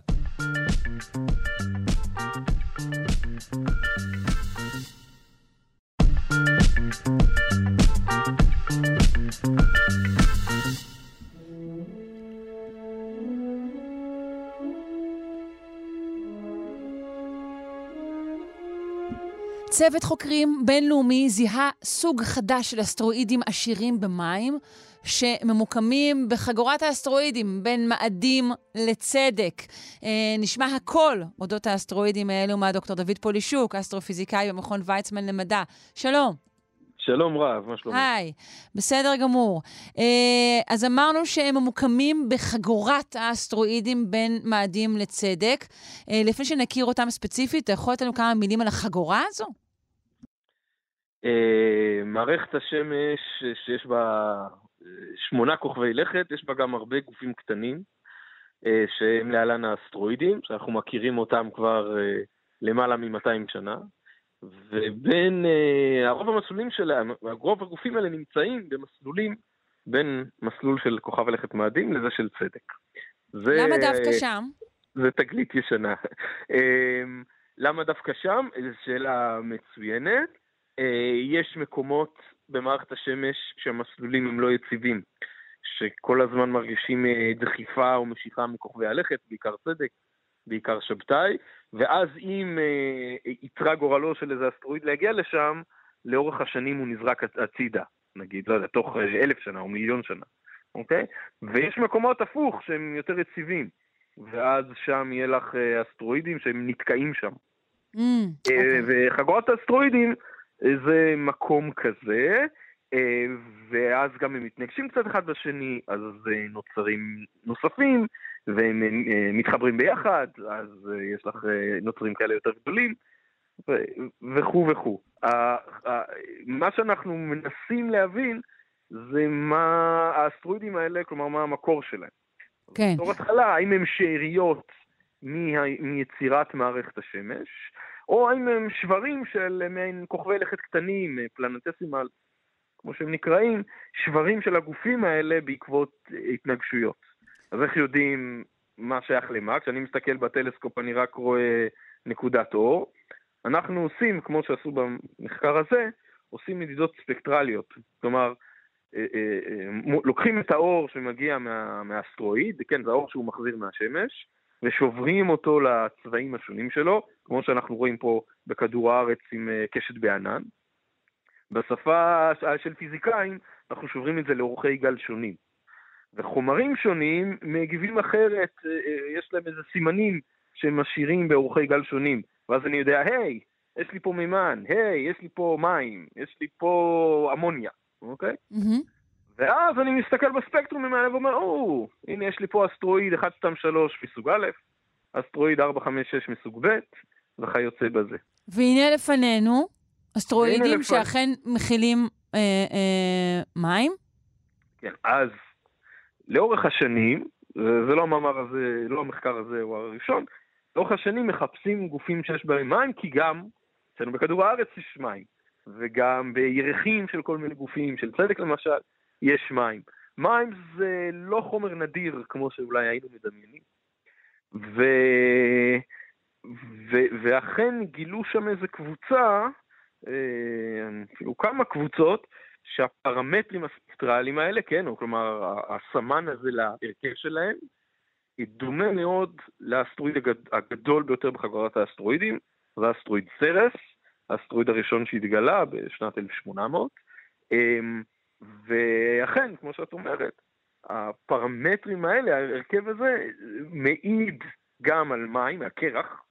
צוות חוקרים בינלאומי זיהה סוג חדש של אסטרואידים עשירים במים, שממוקמים בחגורת האסטרואידים בין מאדים לצדק. אה, נשמע הכל אודות האסטרואידים האלו מהדוקטור דוד פולישוק, אסטרופיזיקאי במכון ויצמן למדע. שלום. שלום רב, מה שלומך? היי, בסדר גמור. אז אמרנו שהם ממוקמים בחגורת האסטרואידים בין מאדים לצדק. לפני שנכיר אותם ספציפית, אתה יכול לתת לנו כמה מילים על החגורה הזו? מערכת השמש שיש בה שמונה כוכבי לכת, יש בה גם הרבה גופים קטנים, שהם להלן האסטרואידים, שאנחנו מכירים אותם כבר למעלה מ-מאתיים שנה. ובין uh, הרוב המסלולים שלהם, הרוב הגופים האלה נמצאים במסלולים בין מסלול של כוכב הלכת מאדים לזה של צדק. זה, למה דווקא שם? זה תגלית ישנה. למה דווקא שם? זו שאלה מצוינת. Uh, יש מקומות במערכת השמש שהמסלולים הם לא יציבים, שכל הזמן מרגישים uh, דחיפה או משיכה מכוכבי הלכת, בעיקר צדק, בעיקר שבתאי, ואז אם אה, יתרה גורלו של איזה אסטרואיד להגיע לשם, לאורך השנים הוא נזרק הצידה, נגיד, לא יודע, תוך אלף שנה או מיליון שנה, אוקיי? ויש מקומות הפוך שהם יותר יציבים, ואז שם יהיה לך אסטרואידים שהם נתקעים שם. Mm, okay. אה, וחגורת האסטרואידים זה מקום כזה, אה, ואז גם הם מתנגשים קצת אחד בשני, אז אה, נוצרים נוספים, והם מתחברים ביחד, אז יש לך נוצרים כאלה יותר גדולים, וכו' וכו'. מה שאנחנו מנסים להבין, זה מה האסטרואידים האלה, כלומר מה המקור שלהם. כן. בתור התחלה, האם הם שאריות מיצירת מערכת השמש, או האם הם שברים של מעין כוכבי לכת קטנים, פלנטסימל, כמו שהם נקראים, שברים של הגופים האלה בעקבות התנגשויות. אז איך יודעים מה שייך למה? כשאני מסתכל בטלסקופ אני רק רואה נקודת אור. אנחנו עושים, כמו שעשו במחקר הזה, עושים מדידות ספקטרליות. כלומר, לוקחים את האור שמגיע מה, מהאסטרואיד, כן, זה האור שהוא מחזיר מהשמש, ושוברים אותו לצבעים השונים שלו, כמו שאנחנו רואים פה בכדור הארץ עם קשת בענן. בשפה של פיזיקאים, אנחנו שוברים את זה לאורכי גל שונים. וחומרים שונים מגיבים אחרת, יש להם איזה סימנים שמשאירים באורכי גל שונים, ואז אני יודע, היי, hey, יש לי פה מימן, היי, hey, יש לי פה מים, יש לי פה אמוניה, אוקיי? Okay? Mm-hmm. ואז אני מסתכל בספקטרום ומעלה ואומר, או, oh, הנה יש לי פה אסטרואיד אחת, שתיים, שלוש מסוג א', אסטרואיד ארבע, חמש, שש מסוג ב', וכיוצא בזה. והנה לפנינו, אסטרואידים והנה לפני... שאכן מכילים אה, אה, מים? כן, אז לאורך השנים, זה לא המאמר הזה, לא המחקר הזה הוא הראשון, לאורך השנים מחפשים גופים שיש בהם מים, כי גם, אצלנו בכדור הארץ יש מים, וגם בירחים של כל מיני גופים, של צדק למשל, יש מים. מים זה לא חומר נדיר, כמו שאולי היינו מדמיינים. ו... ו... ואכן גילו שם איזו קבוצה, אפילו כמה קבוצות, שהפרמטרים הספקטרליים האלה, כן, או כלומר, הסמן הזה להרכב שלהם, היא דומה מאוד לאסטרואיד הגדול ביותר בחגורת האסטרואידים, זה אסטרואיד סרס, האסטרואיד הראשון שהתגלה בשנת אלף שמונה מאות, ואכן, כמו שאת אומרת, הפרמטרים האלה, ההרכב הזה, מעיד גם על מים, הקרח,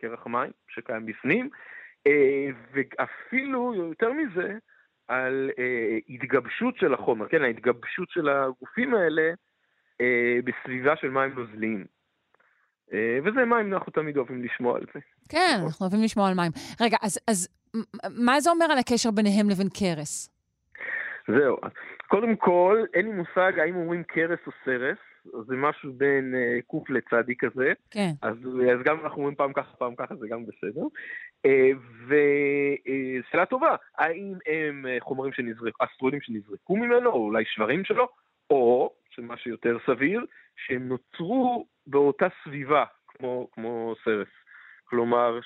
קרח מים שקיים בפנים, ואפילו יותר מזה, על אה, התגבשות של החומר, כן, ההתגבשות של הגופים האלה אה, בסביבה של מים נוזליים. אה, וזה מים, אנחנו תמיד אוהבים לשמוע על זה. כן, אנחנו אוהבים לשמוע על מים. רגע, אז, אז מה זה אומר על הקשר ביניהם לבין קרס? זהו. קודם כל, אין לי מושג האם אומרים קרס או סרס, זה משהו בין אה, קוף לצדי כזה. כן. אז, אז גם אנחנו אומרים פעם ככה, פעם ככה, זה גם בסדר. ושאלה טובה, האם הם חומרים שנזרקו, אסטרואידים שנזרקו ממנו, או אולי שברים שלו, או, שמה שיותר סביר, שהם נוצרו באותה סביבה, כמו, כמו סרס. כלומר,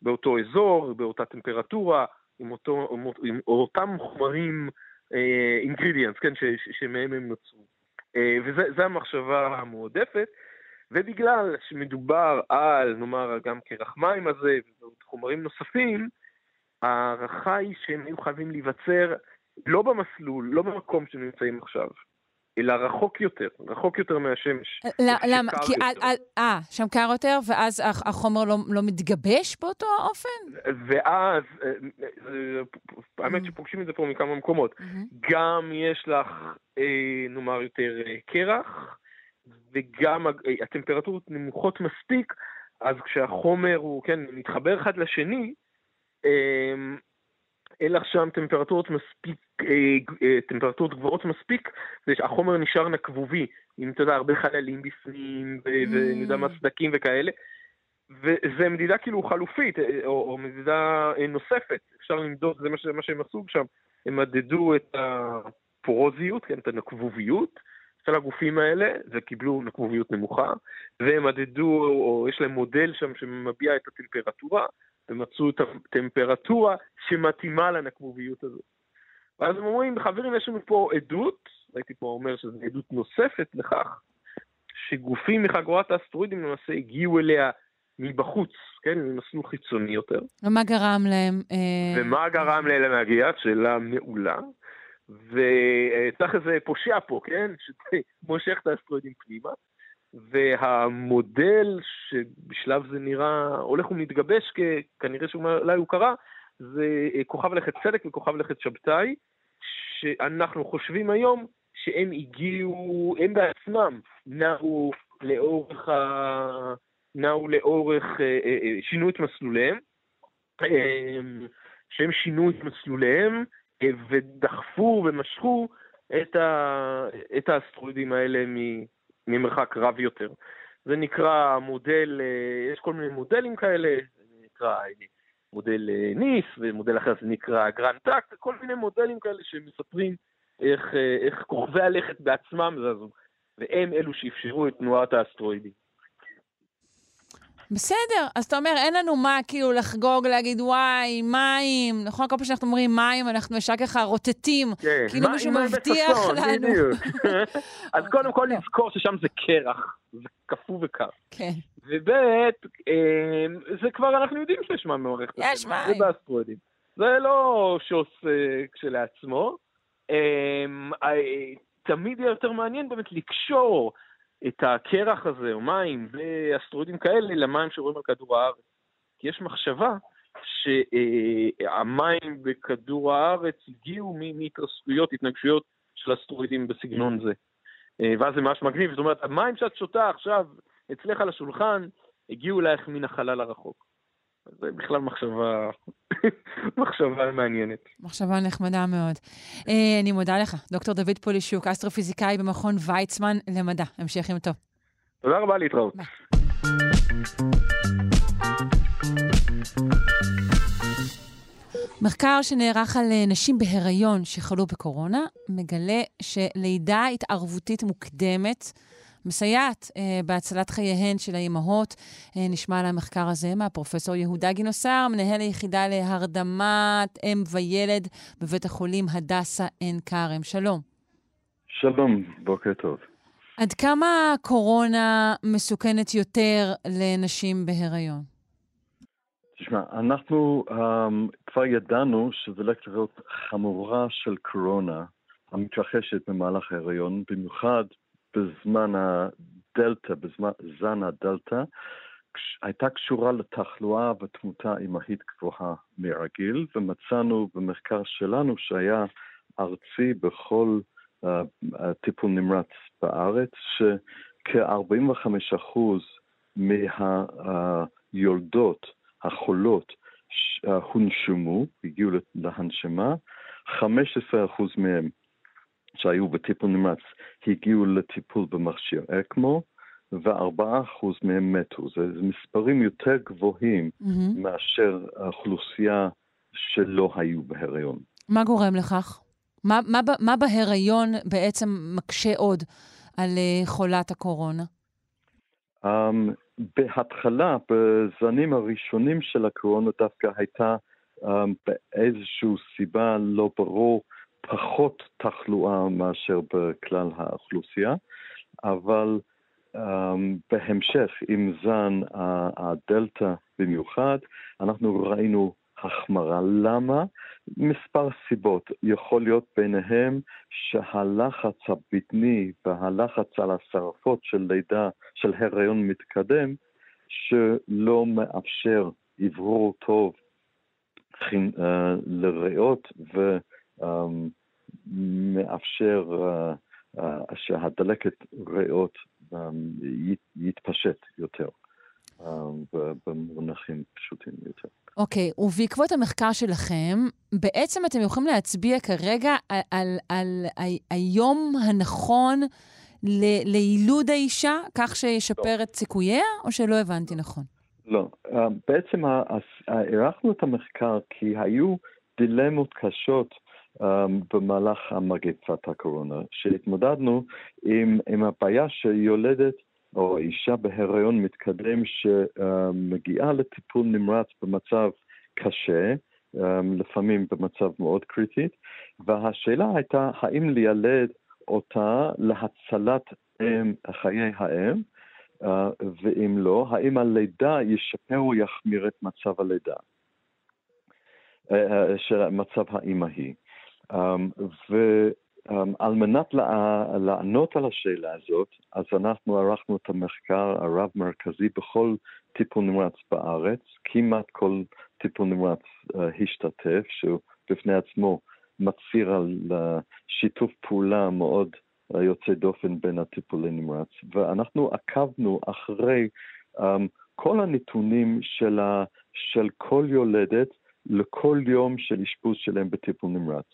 שבאותו אזור, באותה טמפרטורה, עם, אותו, עם, עם אותם חומרים, אה, אינגרידיאנס, כן, ש, ש, שמהם הם נוצרו. אה, וזה המחשבה המועדפת, ובגלל שמדובר על, נאמר, גם קרח מים הזה, וחומרים נוספים, הערכה היא שהם היו חייבים להיווצר לא במסלול, לא במקום שהם נמצאים עכשיו, אלא רחוק יותר, רחוק יותר מהשמש. למה? כי אה, שם קר יותר, ואז החומר לא מתגבש באותו האופן? ואז, האמת שפוגשים את זה פה מכמה מקומות, גם יש לך, נאמר יותר, קרח, וגם הטמפרטורות נמוכות מספיק, אז כשהחומר הוא, כן, מתחבר אחד לשני, אין לך שם טמפרטורות מספיק, טמפרטורות גבוהות מספיק, החומר נשאר נקבובי, עם, אתה יודע, הרבה חללים בפנים, ונדע מה סדקים וכאלה, וזה מדידה כאילו חלופית, או מדידה נוספת, אפשר למדוד, זה מה שהם עשו שם, הם מדדו את הפורוזיות, את הנקבוביות, של הגופים האלה, וקיבלו נקבוביות נמוכה, והם מדדו, או יש להם מודל שם שמביע את הטמפרטורה, ומצאו את הטמפרטורה שמתאימה לנקבוביות הזאת. ואז הם אומרים, חברים, יש לנו פה עדות, הייתי פה אומר שזו עדות נוספת לכך, שגופים מחגורת האסטרואידים למעשה הגיעו אליה מבחוץ, כן, ממסלול חיצוני יותר. ומה גרם להם? ומה גרם להם להגיע? שאלה מעולה. וצריך איזה פושע פה, כן? שמושך את האסטרואידים פנימה, והמודל שבשלב זה נראה, הולך ומתגבש, כנראה שאולי הוא קרה, זה כוכב לכת צדק וכוכב לכת שבתאי, שאנחנו חושבים היום שהם הגיעו, הם בעצמם נעו לאורך, נעו לאורך, שינו את מסלוליהם, שהם שינו את מסלוליהם, ודחפו ומשכו את, ה... את האסטרואידים האלה ממרחק רב יותר. זה נקרא מודל, יש כל מיני מודלים כאלה, זה נקרא מודל ניס, ומודל אחר זה נקרא גרנטקט, כל מיני מודלים כאלה שמספרים איך, איך כוכבי הלכת בעצמם זזו, והם אלו שאפשרו את תנועת האסטרואידים. בסדר, אז אתה אומר, אין לנו מה כאילו לחגוג, להגיד וואי, מים, נכון? כל פעם שאנחנו אומרים מים, אנחנו ישר ככה רוטטים, כן, כאילו מישהו מבטיח לנו. אז קודם כל נזכור ששם זה קרח, זה קפוא וקר. כן. ובית, זה כבר אנחנו יודעים שיש מה מעורך. יש מים. זה באסטרואידים. זה לא שעוסק כשלעצמו. תמיד יהיה יותר מעניין באמת לקשור את הקרח הזה, או מים, ואסטרואידים כאלה, למים שרואים על כדור הארץ. כי יש מחשבה שהמים בכדור הארץ הגיעו מהתרסקויות, התנגשויות של אסטרואידים בסגנון זה. ואז זה ממש מגניב. זאת אומרת, המים שאת שותה עכשיו, אצלך על השולחן, הגיעו אלייך מן החלל הרחוק. זה בכלל מחשבה, מחשבה מעניינת. מחשבה נחמדה מאוד. אני מודה לך, דוקטור דוד פולישוק, אסטרופיזיקאי במכון ויצמן למדע. המשכים טוב. תודה רבה, להתראות. ביי. מחקר שנערך על נשים בהיריון שחלו בקורונה, מגלה שלידה התערבותית מוקדמת, מסייעת אה, בהצלת חייהן של האימהות. אה, נשמע על המחקר הזה מהפרופסור יהודה גינוסר, מנהל היחידה להרדמת אם וילד בבית החולים הדסה עין כרם. שלום. שלום, בוקר טוב. עד כמה קורונה מסוכנת יותר לנשים בהיריון? תשמע, אנחנו um, כבר ידענו שזו לקטריות חמורה של קורונה המתרחשת במהלך ההיריון, במיוחד בזמן הדלטה, בזמן זן הדלטה, הייתה קשורה לתחלואה ותמותה אימהית גבוהה מרגיל, ומצאנו במחקר שלנו שהיה ארצי בכל uh, טיפול נמרץ בארץ, שכ-ארבעים וחמישה אחוז מהיולדות, uh, החולות, uh, הונשמו, הגיעו להנשמה, חמישה עשר אחוז מהם שהיו בטיפול נמרץ, הגיעו לטיפול במכשיר אקמו, ו-ארבעה אחוז מהם מתו. זה, זה מספרים יותר גבוהים mm-hmm. מאשר האוכלוסייה שלא היו בהיריון. מה גורם לכך? מה, מה, מה בהיריון בעצם מקשה עוד על חולת הקורונה? Um, בהתחלה, בזנים הראשונים של הקורונה דווקא הייתה um, באיזשהו סיבה לא ברור, פחות תחלואה מאשר בכלל האוכלוסייה, אבל um, בהמשך עם זן הדלטה במיוחד, אנחנו ראינו החמרה. למה? מספר סיבות. יכול להיות ביניהם שהלחץ הבטני והלחץ על השרפות של לידה, של הריון מתקדם, שלא מאפשר עברור טוב לריאות ומאפשר שהדלקת ריאות יתפשט יותר. במונחים פשוטים יותר. אוקיי, okay, ובעקבות המחקר שלכם, בעצם אתם יכולים להצביע כרגע על, על, על, על היום הנכון ל, לילוד האישה, כך שישפר לא. את סיכוייה, או שלא הבנתי נכון? לא, בעצם הערכנו את המחקר כי היו דילמות קשות במהלך המגפת הקורונה, שהתמודדנו עם, עם הבעיה שיולדת או אישה בהיריון מתקדם שמגיעה לטיפול נמרץ במצב קשה, לפעמים במצב מאוד קריטי, והשאלה הייתה האם לילד אותה להצלת חיי האם, ואם לא, האם הלידה ישפר או יחמיר את מצב הלידה, של מצב האמא היא. ו... Um, על מנת לה, לענות על השאלה הזאת, אז אנחנו ערכנו את המחקר הרב מרכזי בכל טיפול נמרץ בארץ, כמעט כל טיפול נמרץ uh, השתתף, שהוא בפני עצמו מציר על uh, שיתוף פעולה מאוד uh, יוצא דופן בין הטיפולי נמרץ, ואנחנו עקבנו אחרי um, כל הנתונים של, ה, של כל יולדת לכל יום של אשפוז שלהם בטיפול נמרץ.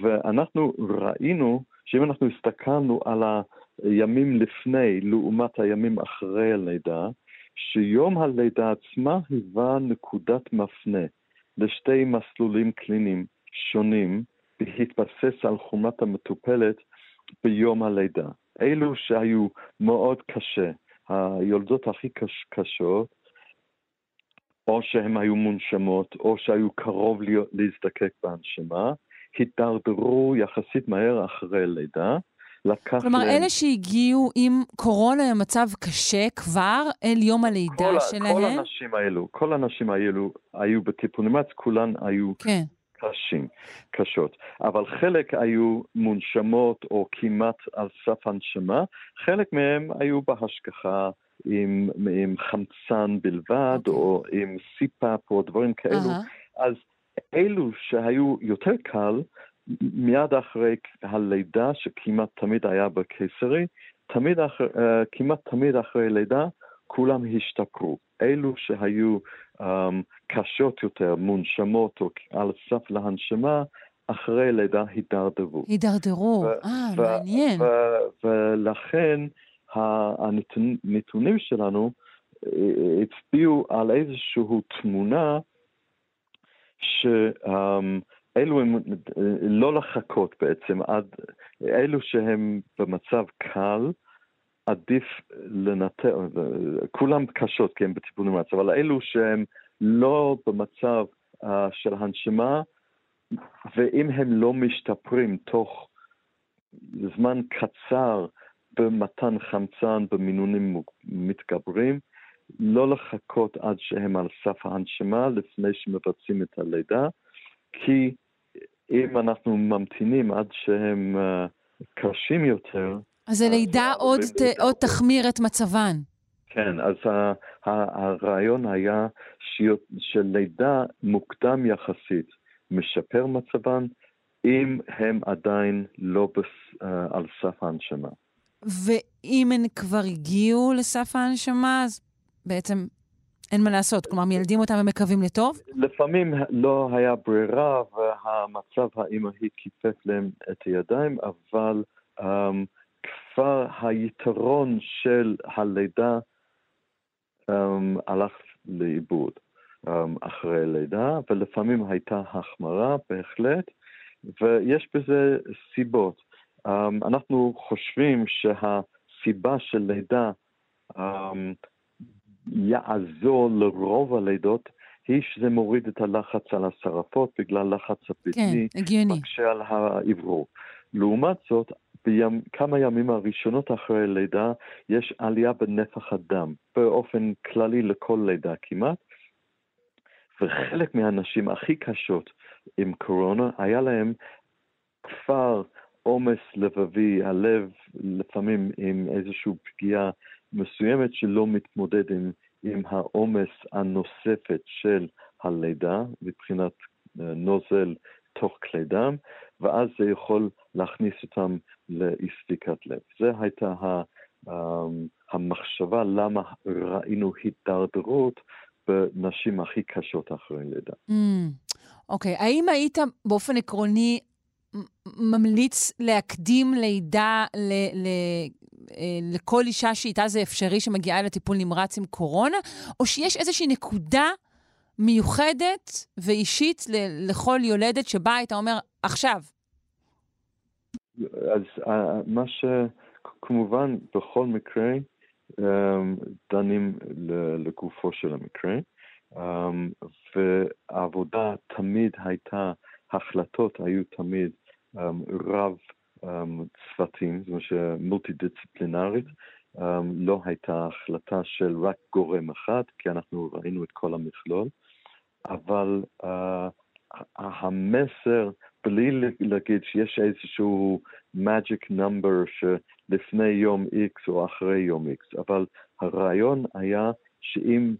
ואנחנו ראינו שאם אנחנו הסתכלנו על הימים לפני לעומת הימים אחרי הלידה, שיום הלידה עצמה היווה נקודת מפנה לשתי מסלולים קליניים שונים בהתבסס על חומרת המטופלת ביום הלידה. אלו שהיו מאוד קשה, היולדות הכי קש, קשות, או שהן היו מונשמות, או שהיו קרוב להזדקק בהנשמה, התדרדרו יחסית מהר אחרי לידה. כלומר, להם... אלה שהגיעו עם קורונה במצב קשה כבר אל יום הלידה כל, שלהם? כל הנשים האלו, כל הנשים האלו היו בטיפול נמרץ, כולן היו כן. קשים, קשות. אבל חלק היו מונשמות או כמעט על סף הנשמה, חלק מהם היו בהשגחה עם, עם חמצן בלבד, okay. או עם סיפאפ או דברים כאלו. Uh-huh. אז אלו שהיו יותר קל, מיד אחרי הלידה, שכמעט תמיד היה בקיסרי, תמיד אחרי, כמעט תמיד אחרי לידה, כולם השתכרו. אלו שהיו um, קשות יותר, מונשמות או על סף להנשמה, אחרי לידה הידרדרו. הידרדרו, אה, ו- מעניין. ו- ו- ולכן הנתונים הנתונים שלנו הצביעו על איזשהו תמונה, שאלו הם לא לחכות בעצם, עד, אלו שהם במצב קל, עדיף לנתר, כולם קשות כי הם בטיפול נמרץ, אבל אלו שהם לא במצב uh, של הנשמה, ואם הם לא משתפרים תוך זמן קצר במתן חמצן, במינונים מתגברים, לא לחכות עד שהם על סף ההנשמה לפני שמבצעים את הלידה, כי אם אנחנו ממתינים עד שהם uh, קשים יותר... אז הלידה עוד, ת, עוד תחמיר את מצבן. כן, אז ה, ה, הרעיון היה ש, שלידה מוקדם יחסית משפר מצבן, אם הם עדיין לא בס, uh, על סף ההנשמה. ואם הם כבר הגיעו לסף ההנשמה, אז... בעצם אין מה לעשות, כלומר מילדים אותם ומקווים לטוב? לפעמים לא היה ברירה והמצב האימהי כיפף להם את הידיים, אבל um, כבר היתרון של הלידה um, הלך לאיבוד um, אחרי לידה, ולפעמים הייתה החמרה בהחלט, ויש בזה סיבות. Um, אנחנו חושבים שהסיבה של לידה um, יעזור לרוב הלידות, היא שזה מוריד את הלחץ על השרפות, בגלל לחץ הפטני, כן, מקשה על העברור. לעומת זאת, בכמה ימים הראשונות אחרי לידה, יש עלייה בנפח הדם, באופן כללי לכל לידה כמעט, וחלק מהנשים הכי קשות עם קורונה, היה להם כבר עומס לבבי, הלב לפעמים עם איזושהי פגיעה מסוימת שלא מתמודד עם, עם העומס הנוספת של הלידה, מבחינת נוזל תוך כלי דם, ואז זה יכול להכניס אותם להספיקת לב. זה הייתה ה, המחשבה למה ראינו הידרדרות בנשים הכי קשות אחרי לידה. אוקיי, mm, okay. האם היית באופן עקרוני ממליץ להקדים לידה ל, ל, לכל אישה שאיתה זה אפשרי שמגיעה לטיפול נמרץ עם קורונה, או שיש איזושהי נקודה מיוחדת ואישית ל, לכל יולדת שבה היית אומר עכשיו? אז uh, מה שכמובן בכל מקרה um, דנים לגופו של המקרה, um, והעבודה תמיד הייתה, החלטות היו תמיד um, רב um, צוותים, זאת אומרת מולטי דיסציפלינרית, um, לא הייתה החלטה של רק גורם אחד, כי אנחנו ראינו את כל המכלול, אבל uh, המסר, בלי להגיד שיש איזשהו magic number שלפני יום X או אחרי יום X, אבל הרעיון היה שאם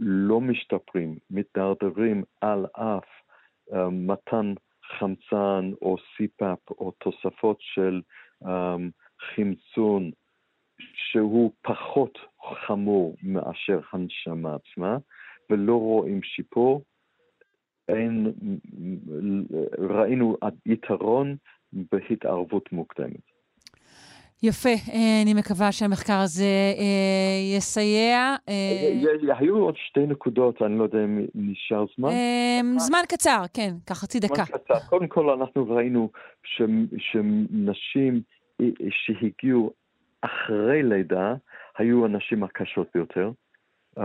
לא משתפרים, מתדרדרים על אף uh, מתן חמצן או סיפאפ או תוספות של um, חמצון שהוא פחות חמור מאשר הנשמה עצמה, ולא רואים שיפור, אין, ראינו יתרון בהתערבות מוקדמת. יפה, אני מקווה שהמחקר הזה יסייע. היו עוד שתי נקודות, אני לא יודע אם נשאר זמן. זמן קצר, כן, ככה חצי דקה. זמן קצר. קודם כל אנחנו ראינו שנשים שהגיעו אחרי לידה, היו הנשים הקשות ביותר. Um,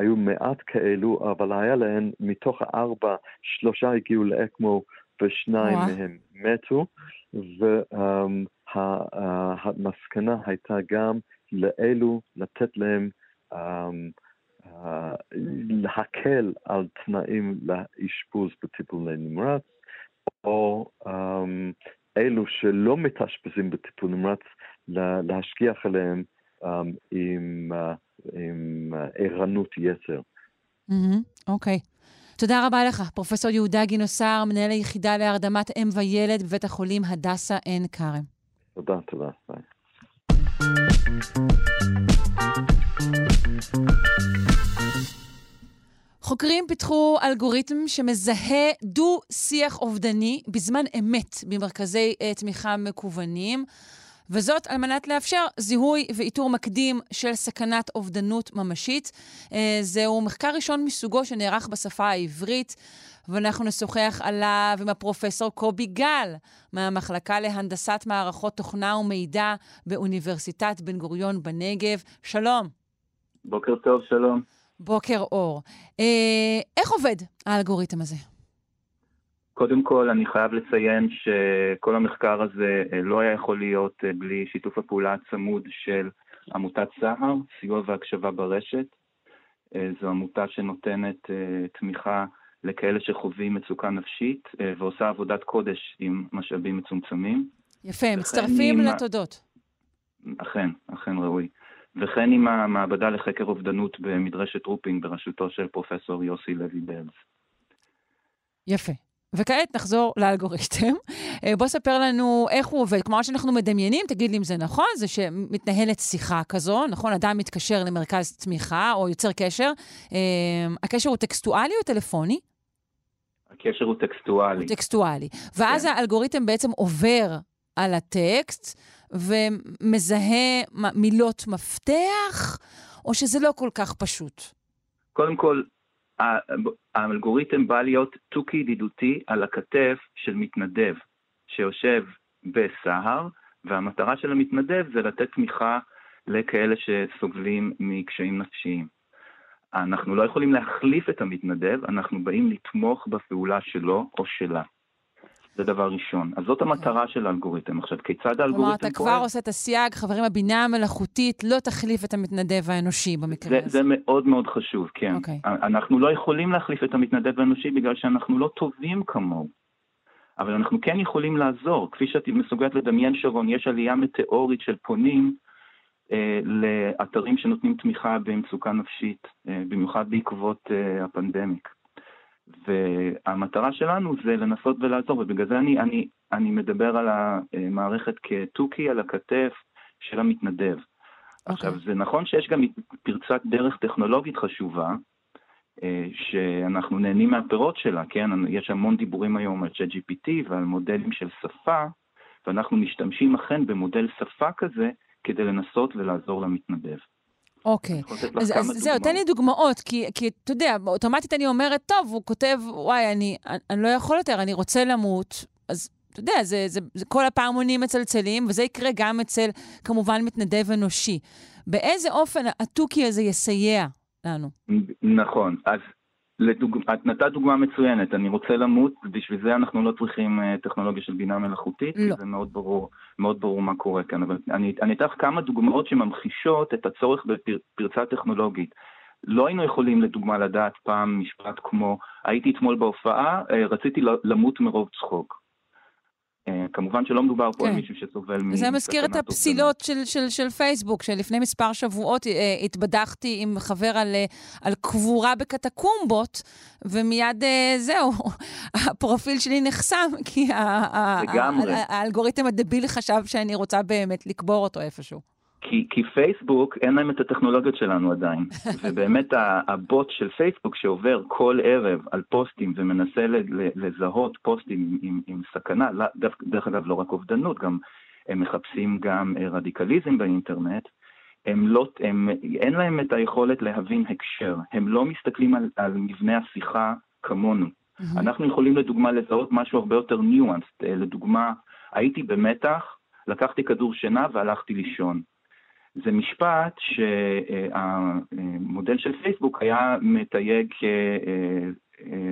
היו מעט כאלו, אבל היה להן מתוך הארבע, שלושה הגיעו לאקמו ושניים wow. מהם מתו, והמסקנה um, הייתה גם לאלו לתת להם um, uh, להקל על תנאים לאשפוז בטיפול נמרץ, או um, אלו שלא מתאשפזים בטיפול נמרץ להשגיח עליהם um, עם uh, עם ערנות יצר. אוקיי. תודה רבה לך, פרופסור יהודה גינוסר, מנהל היחידה להרדמת אם וילד בבית החולים הדסה עין כרם. תודה, תודה. ביי. חוקרים פיתחו אלגוריתם שמזהה דו-שיח אובדני בזמן אמת במרכזי תמיכה מקוונים, וזאת על מנת לאפשר זיהוי ואיתור מקדים של סכנת אובדנות ממשית. זהו מחקר ראשון מסוגו שנערך בשפה העברית, ואנחנו נשוחח עליו עם הפרופסור קובי גל, מהמחלקה להנדסת מערכות תוכנה ומידע באוניברסיטת בן גוריון בנגב. שלום. בוקר טוב, שלום. בוקר אור. איך עובד האלגוריתם הזה? קודם כל, אני חייב לציין שכל המחקר הזה לא היה יכול להיות בלי שיתוף הפעולה הצמוד של עמותת סהר, סיוע והקשבה ברשת. זו עמותה שנותנת תמיכה לכאלה שחווים מצוקה נפשית, ועושה עבודת קודש עם משאבים מצומצמים. יפה, מצטרפים עם... לתודות. אכן, אכן ראוי. וכן עם המעבדה לחקר אובדנות במדרשת רופין, בראשותו של פרופסור יוסי לוי בלץ. יפה. וכעת נחזור לאלגוריתם. בוא ספר לנו איך הוא עובד. כלומר שאנחנו מדמיינים, תגיד לי אם זה נכון, זה שמתנהלת שיחה כזו, נכון? אדם מתקשר למרכז תמיכה או יוצר קשר. הקשר הוא טקסטואלי או טלפוני? הקשר הוא טקסטואלי. הוא טקסטואלי. ואז כן. האלגוריתם בעצם עובר על הטקסט ומזהה מילות מפתח, או שזה לא כל כך פשוט? קודם כל, האלגוריתם בא להיות תוכי ידידותי על הכתף של מתנדב שיושב בסהר, והמטרה של המתנדב זה לתת תמיכה לכאלה שסובלים מקשיים נפשיים. אנחנו לא יכולים להחליף את המתנדב, אנחנו באים לתמוך בפעולה שלו או שלה. זה דבר ראשון. אז זאת המטרה של האלגוריתם. עכשיו, כיצד האלגוריתם... כלומר, אתה כבר עושה את הסייג, חברים, הבינה המלאכותית לא תחליף את המתנדב האנושי במקרה הזה. זה מאוד מאוד חשוב, כן. אנחנו לא יכולים להחליף את המתנדב האנושי בגלל שאנחנו לא טובים כמוהו. אבל אנחנו כן יכולים לעזור. כפי שאת מסוגלת לדמיין, שרון, יש עלייה מטאורית של פונים אה, לאתרים שנותנים תמיכה במצוקה נפשית, אה, במיוחד בעקבות אה, הפנדמיק. והמטרה שלנו זה לנסות ולעזור, ובגלל זה אני, אני, אני מדבר על המערכת כתוקי, על הכתף של המתנדב. Okay. עכשיו, זה נכון שיש גם פרצת דרך טכנולוגית חשובה, שאנחנו נהנים מהפירות שלה, כן? יש המון דיבורים היום על צ'אט ג'י פי טי ועל מודלים של שפה, ואנחנו משתמשים אכן במודל שפה כזה, כדי לנסות ולעזור למתנדב. אוקיי, אז זהו, תן לי דוגמאות, כי אתה יודע, אוטומטית אני אומרת, טוב, הוא כותב, וואי, אני לא יכול יותר, אני רוצה למות, אז אתה יודע, כל הפעמונים מצלצלים, וזה יקרה גם אצל, כמובן, מתנדב אנושי. באיזה אופן התוכי הזה יסייע לנו? נכון, אז את נתת דוגמה מצוינת, אני רוצה למות, בשביל זה אנחנו לא צריכים טכנולוגיה של בינה מלאכותית, כי זה מאוד ברור, מאוד ברור מה קורה כאן, אבל אני, אני אתן כמה דוגמאות שממחישות את הצורך בפרצה טכנולוגית. לא היינו יכולים לדוגמה לדעת פעם משפט כמו, הייתי אתמול בהופעה, רציתי למות מרוב צחוק. כמובן שלא מדובר פה על מישהו שסובל מ... זה מזכיר את הפסילות של פייסבוק, שלפני מספר שבועות התבדחתי עם חבר על קבורה בקטקומבות, ומיד זהו, הפרופיל שלי נחסם, כי האלגוריתם הדביל חשב שאני רוצה באמת לקבור אותו איפשהו. כי פייסבוק אין להם את הטכנולוגיות שלנו עדיין, ובאמת הבוט של פייסבוק שעובר כל ערב על פוסטים ומנסה לזהות פוסטים עם סכנה, דרך אגב לא רק אובדנות, הם מחפשים גם רדיקליזם באינטרנט, אין להם את היכולת להבין הקשר, הם לא מסתכלים על מבנה השיחה כמונו. אנחנו יכולים לדוגמה לזהות משהו הרבה יותר ניואנסט, לדוגמה הייתי במתח, לקחתי כדור שינה והלכתי לישון. זה משפט שהמודל של פייסבוק היה מתייג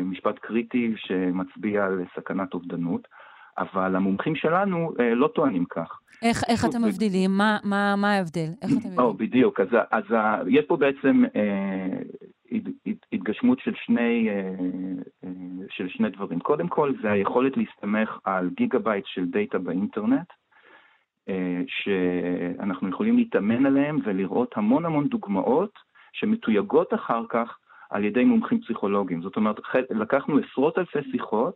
משפט קריטי שמצביע על סכנת אובדנות, אבל המומחים שלנו לא טוענים כך. איך, איך אתם מבדילים? מה, מה, מה ההבדל? איך אתם מבדילים? או, בדיוק. אז, אז יש פה בעצם התגשמות של שני, של שני דברים. קודם כל, זה היכולת להסתמך על גיגה בייט של דאטה באינטרנט, שאנחנו יכולים להתאמן עליהם ולראות המון המון דוגמאות שמתויגות אחר כך על ידי מומחים פסיכולוגיים. זאת אומרת, לקחנו עשרות אלפי שיחות,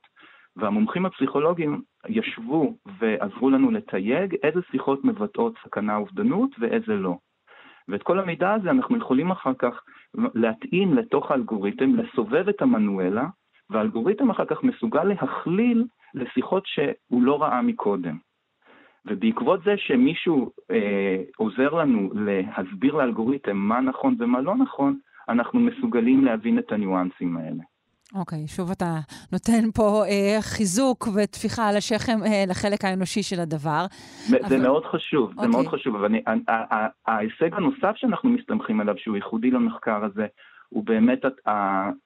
והמומחים הפסיכולוגיים ישבו ועזרו לנו לתייג איזה שיחות מבטאות סכנה אובדנות ואיזה לא. ואת כל המידע הזה אנחנו יכולים אחר כך להתאים לתוך האלגוריתם, לסובב את המנואלה, והאלגוריתם אחר כך מסוגל להכליל לשיחות שהוא לא ראה מקודם. ובעקבות זה שמישהו אה, עוזר לנו להסביר לאלגוריתם מה נכון ומה לא נכון, אנחנו מסוגלים להבין את הניואנסים האלה. אוקיי, okay, שוב אתה נותן פה אה, חיזוק ותפיחה על השכם אה, לחלק האנושי של הדבר. זה אבל... מאוד חשוב, okay. זה מאוד חשוב. אבל אני, ההישג הנוסף שאנחנו מסתמכים עליו, שהוא ייחודי למחקר הזה, הוא באמת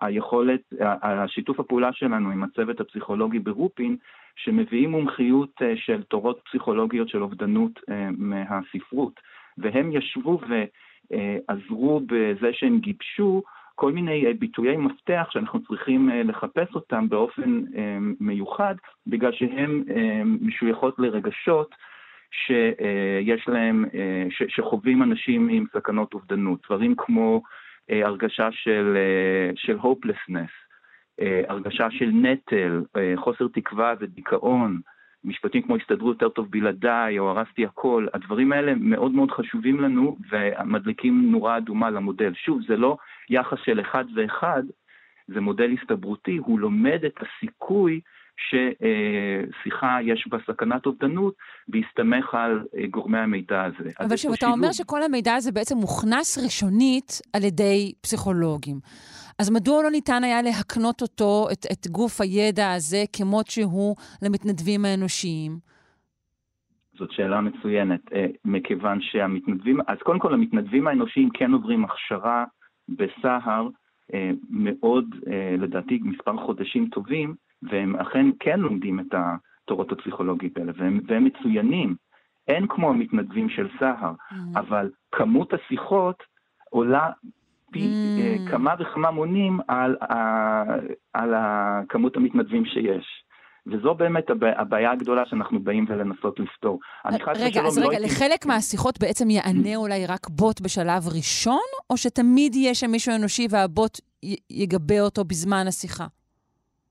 היכולת, השיתוף הפעולה שלנו עם הצוות הפסיכולוגי ברופין, שמביאים מומחיות של תורות פסיכולוגיות של אובדנות מהספרות, והם ישבו ועזרו בזה שהם גיבשו כל מיני ביטויי מפתח שאנחנו צריכים לחפש אותם באופן מיוחד, בגלל שהם משויכות לרגשות שיש להם, שחווים אנשים עם סכנות אובדנות, דברים כמו הרגשה של של הופלסנס, הרגשה של נטל, חוסר תקווה ודיכאון, משפטים כמו הסתדרו יותר טוב בלעדיי או הרסתי הכל. הדברים האלה מאוד מאוד חשובים לנו ומדליקים נורה אדומה למודל. שוב, זה לא יחס של אחד ואחד, זה מודל הסתברותי, הוא לומד את הסיכוי ששיחה יש בה סכנת אובדנות, בהסתמך על גורמי המידע הזה. אבל שאתה שילוב... אומר שכל המידע הזה בעצם מוכנס ראשונית על ידי פסיכולוגים. אז מדוע לא ניתן היה להקנות אותו, את, את גוף הידע הזה, כמות שהוא למתנדבים האנושיים? זאת שאלה מצוינת, מכיוון שהמתנדבים, אז קודם כל המתנדבים האנושיים כן עוברים הכשרה בסהר, מאוד לדעתי מספר חודשים טובים, והם אכן כן לומדים את התורות הפסיכולוגית האלה, והם, והם מצוינים. אין כמו המתנדבים של סהר, mm. אבל כמות השיחות עולה פי mm. כמה וכמה מונים על, על כמות המתנדבים שיש. וזו באמת הבעיה הגדולה שאנחנו באים ולנסות לפתור. רגע, אז רגע, לחלק מהשיחות בעצם יענה אולי רק בוט בשלב ראשון, או שתמיד יהיה שם מישהו אנושי והבוט יגבה אותו בזמן השיחה?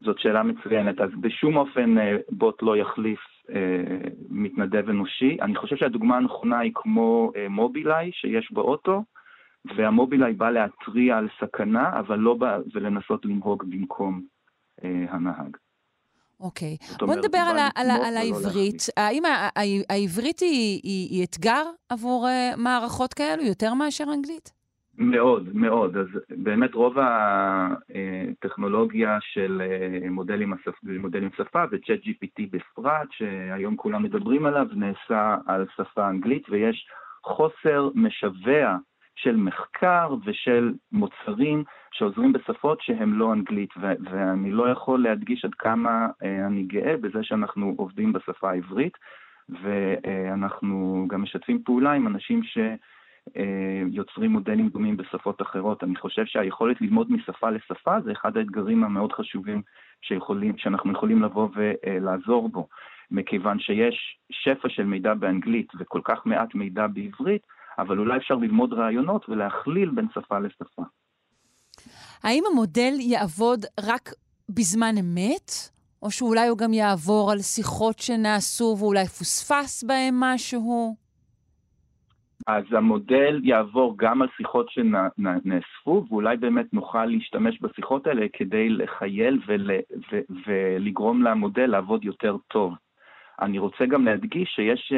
זאת שאלה מצוינת. אז בשום אופן בוט לא יחליף מתנדב אנושי. אני חושב שהדוגמה הנכונה היא כמו מובילאיי שיש באוטו, והמובילאיי בא להתריע על סכנה, אבל לא בא ולנסות לנהוג במקום הנהג. אוקיי. בוא נדבר על העברית. האם העברית היא אתגר עבור מערכות כאלו יותר מאשר אנגלית? מאוד, מאוד. אז באמת רוב הטכנולוגיה של מודלים שפה וצ'אט ג'י פי טי בפרט, שהיום כולם מדברים עליו, נעשה על שפה אנגלית, ויש חוסר משווע של מחקר ושל מוצרים שעוזרים בשפות שהן לא אנגלית, ואני לא יכול להדגיש עד כמה אני גאה בזה שאנחנו עובדים בשפה העברית, ואנחנו גם משתפים פעולה עם אנשים שיוצרים מודלים דומים בשפות אחרות. אני חושב שהיכולת ללמוד משפה לשפה זה אחד האתגרים המאוד חשובים שיכולים, שאנחנו יכולים לבוא ולעזור בו, מכיוון שיש שפע של מידע באנגלית וכל כך מעט מידע בעברית, אבל אולי אפשר ללמוד רעיונות ולהכליל בין שפה לשפה. האם המודל יעבוד רק בזמן אמת, או שאולי הוא גם יעבור על שיחות שנעשו ואולי פוספס בהם משהו? אז המודל יעבור גם על שיחות שנאספו, ואולי באמת נוכל להשתמש בשיחות האלה כדי לחייל ול, ו, ולגרום למודל לעבוד יותר טוב. אני רוצה גם להדגיש שיש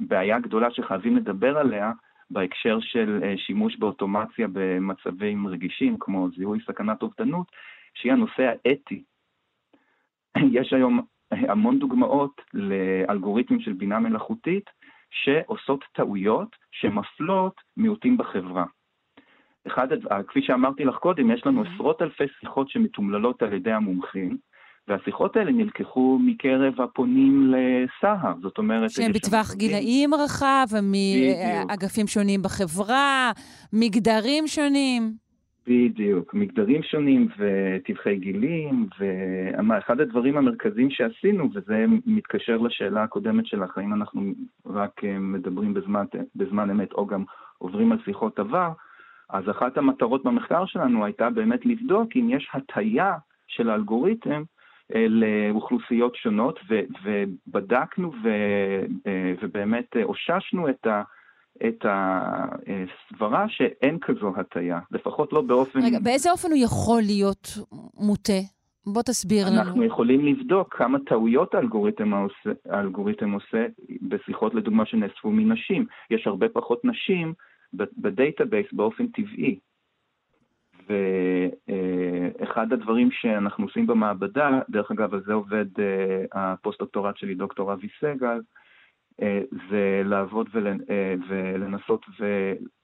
בעיה גדולה שחייבים לדבר עליה, בהקשר של שימוש באוטומציה במצבים רגישים, כמו זיהוי סכנת אובדנות, שהיא הנושא האתי. יש היום המון דוגמאות לאלגוריתמים של בינה מלאכותית, שעושות טעויות שמפלות מיעוטים בחברה. אחד, כפי שאמרתי לך קודם, יש לנו עשרות אלפי שיחות שמתומללות על ידי המומחים, והשיחות האלה נלקחו מקרב הפונים לסהר, זאת אומרת... שהם בטווח גילאים רחב, ומאגפים שונים בחברה, מגדרים שונים. בדיוק, מגדרים שונים וטבחי גילים, ואחד הדברים המרכזיים שעשינו, וזה מתקשר לשאלה הקודמת שלך, האם אנחנו רק מדברים בזמן, בזמן אמת, או גם עוברים על שיחות עבר, אז אחת המטרות במחקר שלנו הייתה באמת לבדוק אם יש הטיה של האלגוריתם, לאוכלוסיות שונות, ו, ובדקנו ו, ובאמת אוששנו את, ה, את הסברה שאין כזו הטיה, לפחות לא באופן... רגע, באיזה אופן הוא יכול להיות מוטה? בוא תסביר לנו. אנחנו יכולים לבדוק כמה טעויות האלגוריתם עושה, האלגוריתם עושה בשיחות לדוגמה שנאספו מנשים. יש הרבה פחות נשים בדייטאבייס באופן טבעי. ואחד הדברים שאנחנו עושים במעבדה, דרך אגב, על זה עובד הפוסט-דוקטורט שלי, דוקטור אבי סגל, זה לעבוד ולנסות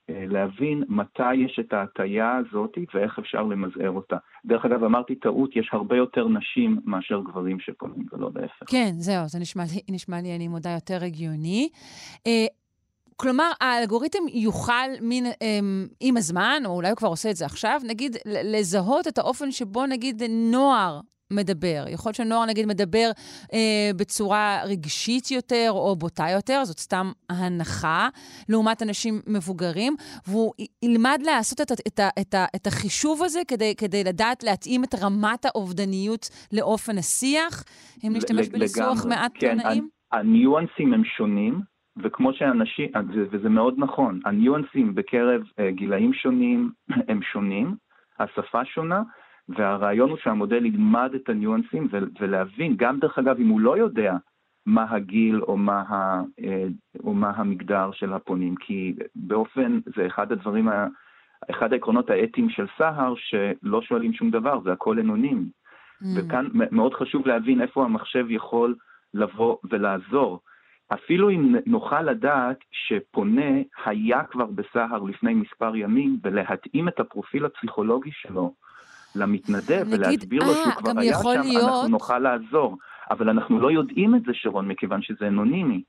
ולהבין מתי יש את ההטיה הזאת ואיך אפשר למזער אותה. דרך אגב, אמרתי טעות, יש הרבה יותר נשים מאשר גברים שפונים, ולא בהפך. כן, זהו, זה נשמע, נשמע לי, אני מודה, יותר הגיוני. כלומר, האלגוריתם יוכל מין, עם הזמן, או אולי הוא כבר עושה את זה עכשיו, נגיד, לזהות את האופן שבו, נגיד, נוער מדבר. יכול להיות שנוער, נגיד, מדבר אה, בצורה רגישית יותר, או בוטה יותר, זאת סתם הנחה, לעומת אנשים מבוגרים, והוא ילמד לעשות את, את, את, את החישוב הזה, כדי, כדי לדעת להתאים את רמת האובדניות לאופן השיח. הם נשתמש בניסוח מעט תנאים. הניואנסים הם שונים, וכמו שאנשים, וזה מאוד נכון, הניואנסים בקרב גילאים שונים הם שונים, השפה שונה, והרעיון הוא שהמודל ילמד את הניואנסים ולהבין, גם דרך אגב, אם הוא לא יודע מה הגיל או מה, ה, או מה המגדר של הפונים, כי באופן, זה אחד הדברים, אחד העקרונות האתיים של סהר, שלא שואלים שום דבר, זה הכל אנונימי. Mm. וכאן מאוד חשוב להבין איפה המחשב יכול לבוא ולעזור, אפילו אם נוכל לדעת שפונה היה כבר בסהר לפני מספר ימים, ולהתאים את הפרופיל הפסיכולוגי שלו למתנדב, ולהסביר לו שהוא כבר היה שם, אנחנו נוכל לעזור. אבל אנחנו לא יודעים את זה, שרון, מכיוון שזה אנונימי.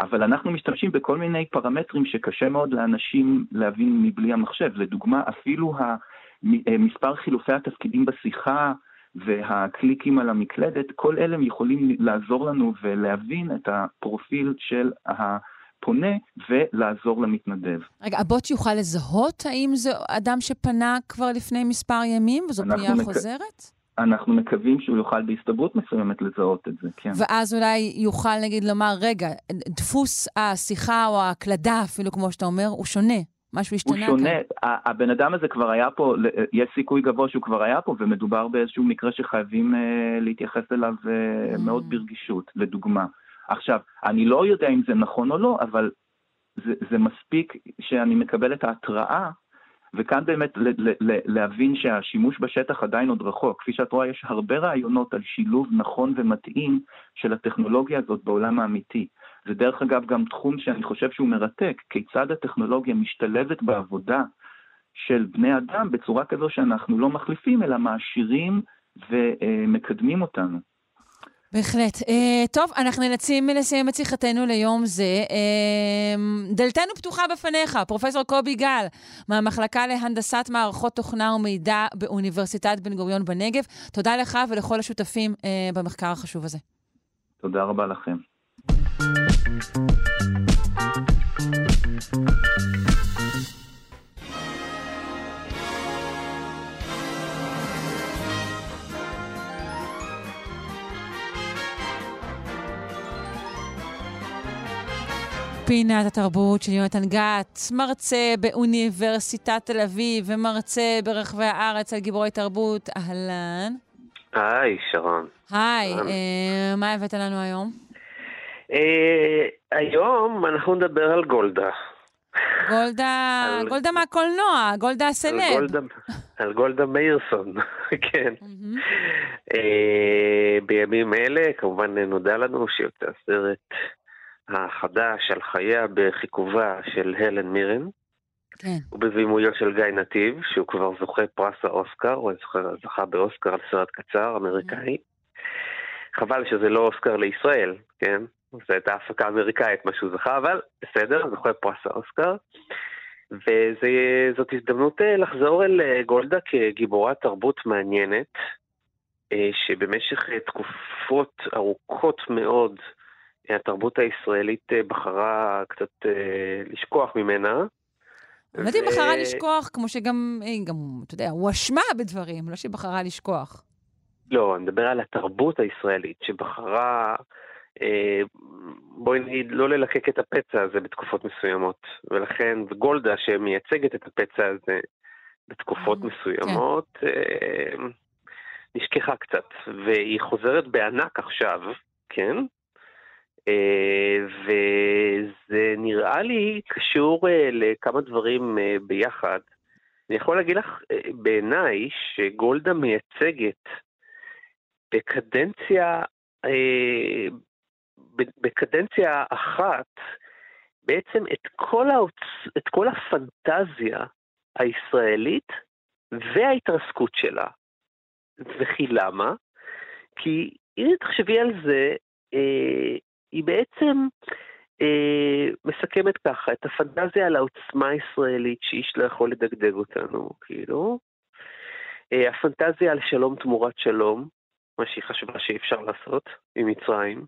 אבל אנחנו משתמשים בכל מיני פרמטרים שקשה מאוד לאנשים להבין מבלי המחשב. לדוגמה, אפילו מספר חילופי התפקידים בשיחה והקליקים על המקלדת, כל אלה יכולים לעזור לנו ולהבין את הפרופיל של הפונה ולעזור למתנדב. רגע, הבוט יוכל לזהות האם זה אדם שפנה כבר לפני מספר ימים וזו פנייה מק... חוזרת? אנחנו מקווים שהוא יוכל בהסתברות מסוימת לזהות את זה, כן. ואז אולי יוכל נגיד לומר, רגע, דפוס השיחה או ההקלדה אפילו כמו שאתה אומר, הוא שונה. משהו השתנה הוא שונה, כאן. הבן אדם הזה כבר היה פה, יש סיכוי גבוה שהוא כבר היה פה, ומדובר באיזשהו מקרה שחייבים להתייחס אליו מאוד ברגישות, לדוגמה. עכשיו, אני לא יודע אם זה נכון או לא, אבל זה, זה מספיק שאני מקבל את ההתראה, וכאן באמת להבין שהשימוש בשטח עדיין עוד רחוק. כפי שאת רואה, יש הרבה רעיונות על שילוב נכון ומתאים של הטכנולוגיה הזאת בעולם האמיתי. זה דרך אגב גם תחום שאני חושב שהוא מרתק, כיצד הטכנולוגיה משתלבת בעבודה של בני אדם בצורה כזו שאנחנו לא מחליפים, אלא מעשירים ומקדמים אותנו. בהחלט. טוב, אנחנו נלצים לסיים את שיחתנו ליום זה. דלתנו פתוחה בפניך, פרופסור קובי גל, מהמחלקה להנדסת מערכות תוכנה ומידע באוניברסיטת בן גוריון בנגב. תודה לך ולכל השותפים במחקר החשוב הזה. תודה רבה לכם. פינת התרבות של יונתן גת, מרצה באוניברסיטת תל אביב ומרצה ברחבי הארץ על גיבורי תרבות. אהלן. היי, שרון. היי, אה, מה הבאת לנו היום? אה, היום אנחנו נדבר על גולדה. גולדה, על... גולדה מהקולנוע, גולדה הסלב. על גולדה, על גולדה מאירסון, כן. Mm-hmm. אה, בימים אלה כמובן נודע לנו שיוצא סרט החדש על חייה בחיקובה של הלן מירן, כן. ובבימויו של גיא נתיב, שהוא כבר זוכה פרס האוסקר, הוא זכה באוסקר על סרט קצר אמריקאי. Mm-hmm. חבל שזה לא אוסקר לישראל, כן? זו הייתה הפקה אמריקאית מה שהוא זכה, אבל בסדר, זוכה פרס האוסקר. וזאת הזדמנות לחזור אל גולדה כגיבורת תרבות מעניינת, שבמשך תקופות ארוכות מאוד התרבות הישראלית בחרה קצת לשכוח ממנה. באמת היא בחרה לשכוח, כמו שגם, אתה יודע, הוא אשמה בדברים, לא שהיא בחרה לשכוח. לא, אני מדבר על התרבות הישראלית, שבחרה, בואי נגיד, לא ללקק את הפצע הזה בתקופות מסוימות, ולכן גולדה שמייצגת את הפצע הזה בתקופות מסוימות, נשכחה קצת, והיא חוזרת בענק עכשיו, כן? וזה נראה לי קשור לכמה דברים ביחד. אני יכול להגיד לך בעיניי שגולדה מייצגת בקדנציה בקדנציה אחת בעצם את כל את כל הפנטזיה הישראלית וההתרסקות שלה. וכי למה? כי אם תחשבי על זה, היא בעצם אה, מסכמת ככה, את הפנטזיה על העוצמה הישראלית שאיש לא יכול לדגדג אותנו, כאילו. אה, הפנטזיה על שלום תמורת שלום, מה שהיא חשבה שאפשר לעשות עם מצרים.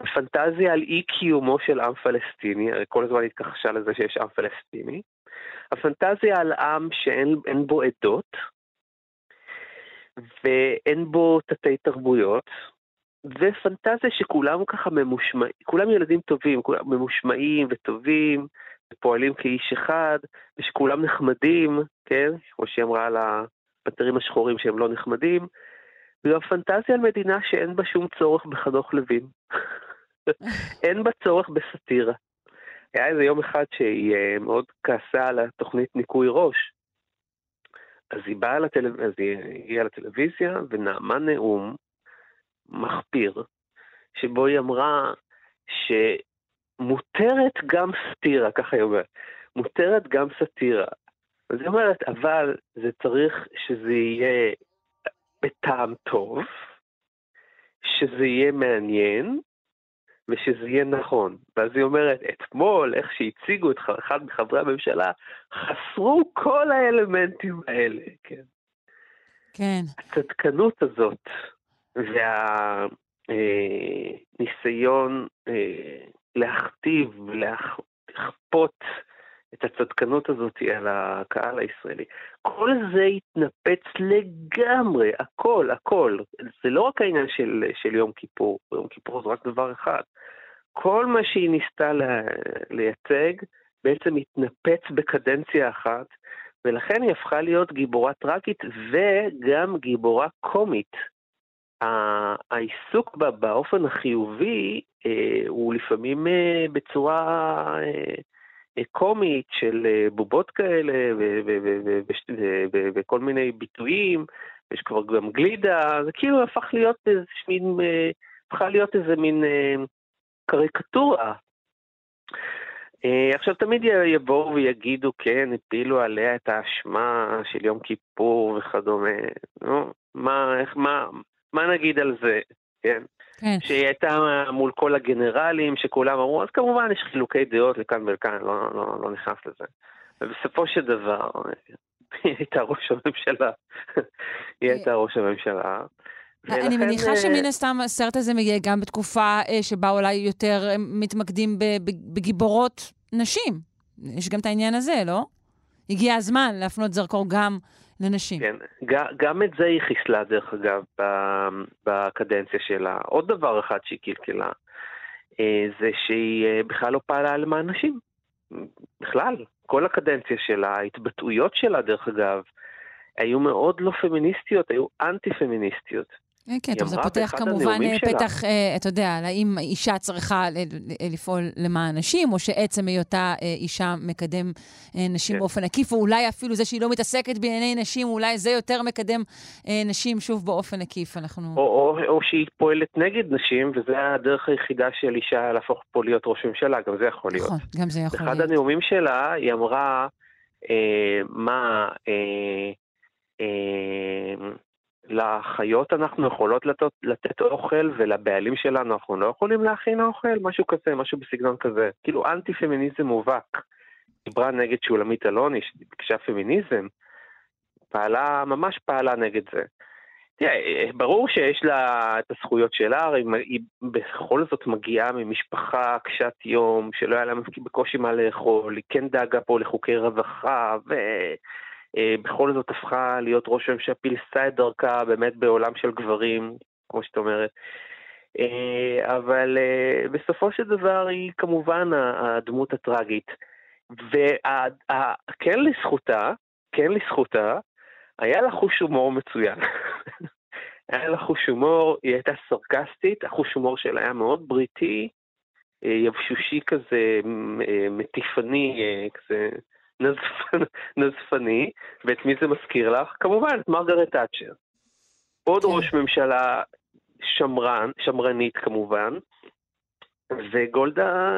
הפנטזיה על אי קיומו של עם פלסטיני, הרי כל הזמן התכחשה לזה שיש עם פלסטיני. הפנטזיה על עם שאין בו עדות, ואין בו תתי תרבויות, ופנטזיה שכולם ככה ממושמעים, כולם ילדים טובים, כולם ממושמעים וטובים, ופועלים כאיש אחד, ושכולם נחמדים, כן? כמו שהיא אמרה על הפנתרים השחורים שהם לא נחמדים, זו הפנטזיה על מדינה שאין בה שום צורך בחנוך לוין. אין בה צורך בסתירה. היה איזה יום אחד שהיא מאוד כעסה על התוכנית ניקוי ראש, אז היא באה לטלו... אז היא... היא על הטלוויזיה ונאמה נאום, מחפיר, שבו היא אמרה שמותרת גם סתירה, ככה היא אומרת, מותרת גם סתירה. אז היא אומרת, אבל זה צריך שזה יהיה בטעם טוב, שזה יהיה מעניין, ושזה יהיה נכון. ואז היא אומרת, אתמול, איך שהציגו את אחד מחברי הממשלה, חסרו כל האלמנטים האלה, כן. כן. הצדקנות הזאת, והניסיון להכתיב, להכפות את הצדקנות הזאת על הקהל הישראלי. כל זה התנפץ לגמרי, הכל, הכל. זה לא רק העניין של, של יום כיפור, יום כיפור זה רק דבר אחד. כל מה שהיא ניסתה לייצג, בעצם התנפץ בקדנציה אחת, ולכן היא הפכה להיות גיבורה טראגית וגם גיבורה קומית. העיסוק בה באופן החיובי הוא לפעמים בצורה קומית של בובות כאלה וכל מיני ביטויים, יש כבר גם גלידה, זה כאילו הפך להיות איזה מין, הפכה להיות איזה מין קריקטורה. עכשיו תמיד יבואו ויגידו, כן, הפילו עליה את האשמה של יום כיפור וכדומה, מה, איך, מה, מה נגיד על זה, כן? שהיא הייתה מול כל הגנרלים, שכולם אמרו, אז כמובן יש חילוקי דעות לכאן ולכאן, לא, לא, לא נכנס לזה. ובסופו של דבר, היא הייתה ראש הממשלה. היא הייתה ראש הממשלה. אני מניחה שמן הסתם הסרט הזה מגיע גם בתקופה שבה אולי יותר מתמקדים בגיבורות נשים. יש גם את העניין הזה, לא? הגיע הזמן להפנות זרקור גם לנשים. כן, גם את זה היא חיסלה דרך אגב בקדנציה שלה. עוד דבר אחד שהיא קלקלה, זה שהיא בכלל לא פעלה על מה נשים. בכלל, כל הקדנציה שלה, ההתבטאויות שלה דרך אגב, היו מאוד לא פמיניסטיות, היו אנטי-פמיניסטיות. כן, טוב, זה פותח כמובן פתח, אתה יודע, האם אישה צריכה לפעול למען נשים, או שעצם היותה אישה מקדם נשים באופן עקיף, או אולי אפילו זה שהיא לא מתעסקת בעיני נשים, אולי זה יותר מקדם נשים שוב באופן עקיף. או שהיא פועלת נגד נשים, וזה הדרך היחידה של אישה להפוך פה להיות ראש ממשלה, גם זה יכול להיות. נכון, גם זה יכול להיות. אחד הנאומים שלה, היא אמרה, מה... לחיות אנחנו יכולות לתת, לתת אוכל, ולבעלים שלנו אנחנו לא יכולים להכין אוכל, משהו כזה, משהו בסגנון כזה. כאילו אנטי-פמיניזם מובהק. דיברה נגד שולמית אלוני, שביקשה פמיניזם, פעלה, ממש פעלה נגד זה. תראה, ברור שיש לה את הזכויות שלה, הרי היא בכל זאת מגיעה ממשפחה קשת יום, שלא היה לה בקושי מה לאכול, היא כן דאגה פה לחוקי רווחה, ו... בכל זאת הפכה להיות ראש ממשלה, פילסה את דרכה באמת בעולם של גברים, כמו שאת אומרת. אבל בסופו של דבר היא כמובן הדמות הטראגית. וכן לזכותה, כן לזכותה, היה לה חוש הומור מצוין. היה לה חוש הומור, היא הייתה סרקסטית, החוש הומור שלה היה מאוד בריטי, יבשושי כזה, מטיפני כזה, נזפני, ואת מי זה מזכיר לך? כמובן, את מרגרט תאצ'ר. עוד ראש ממשלה שמרן, שמרנית כמובן, וגולדה,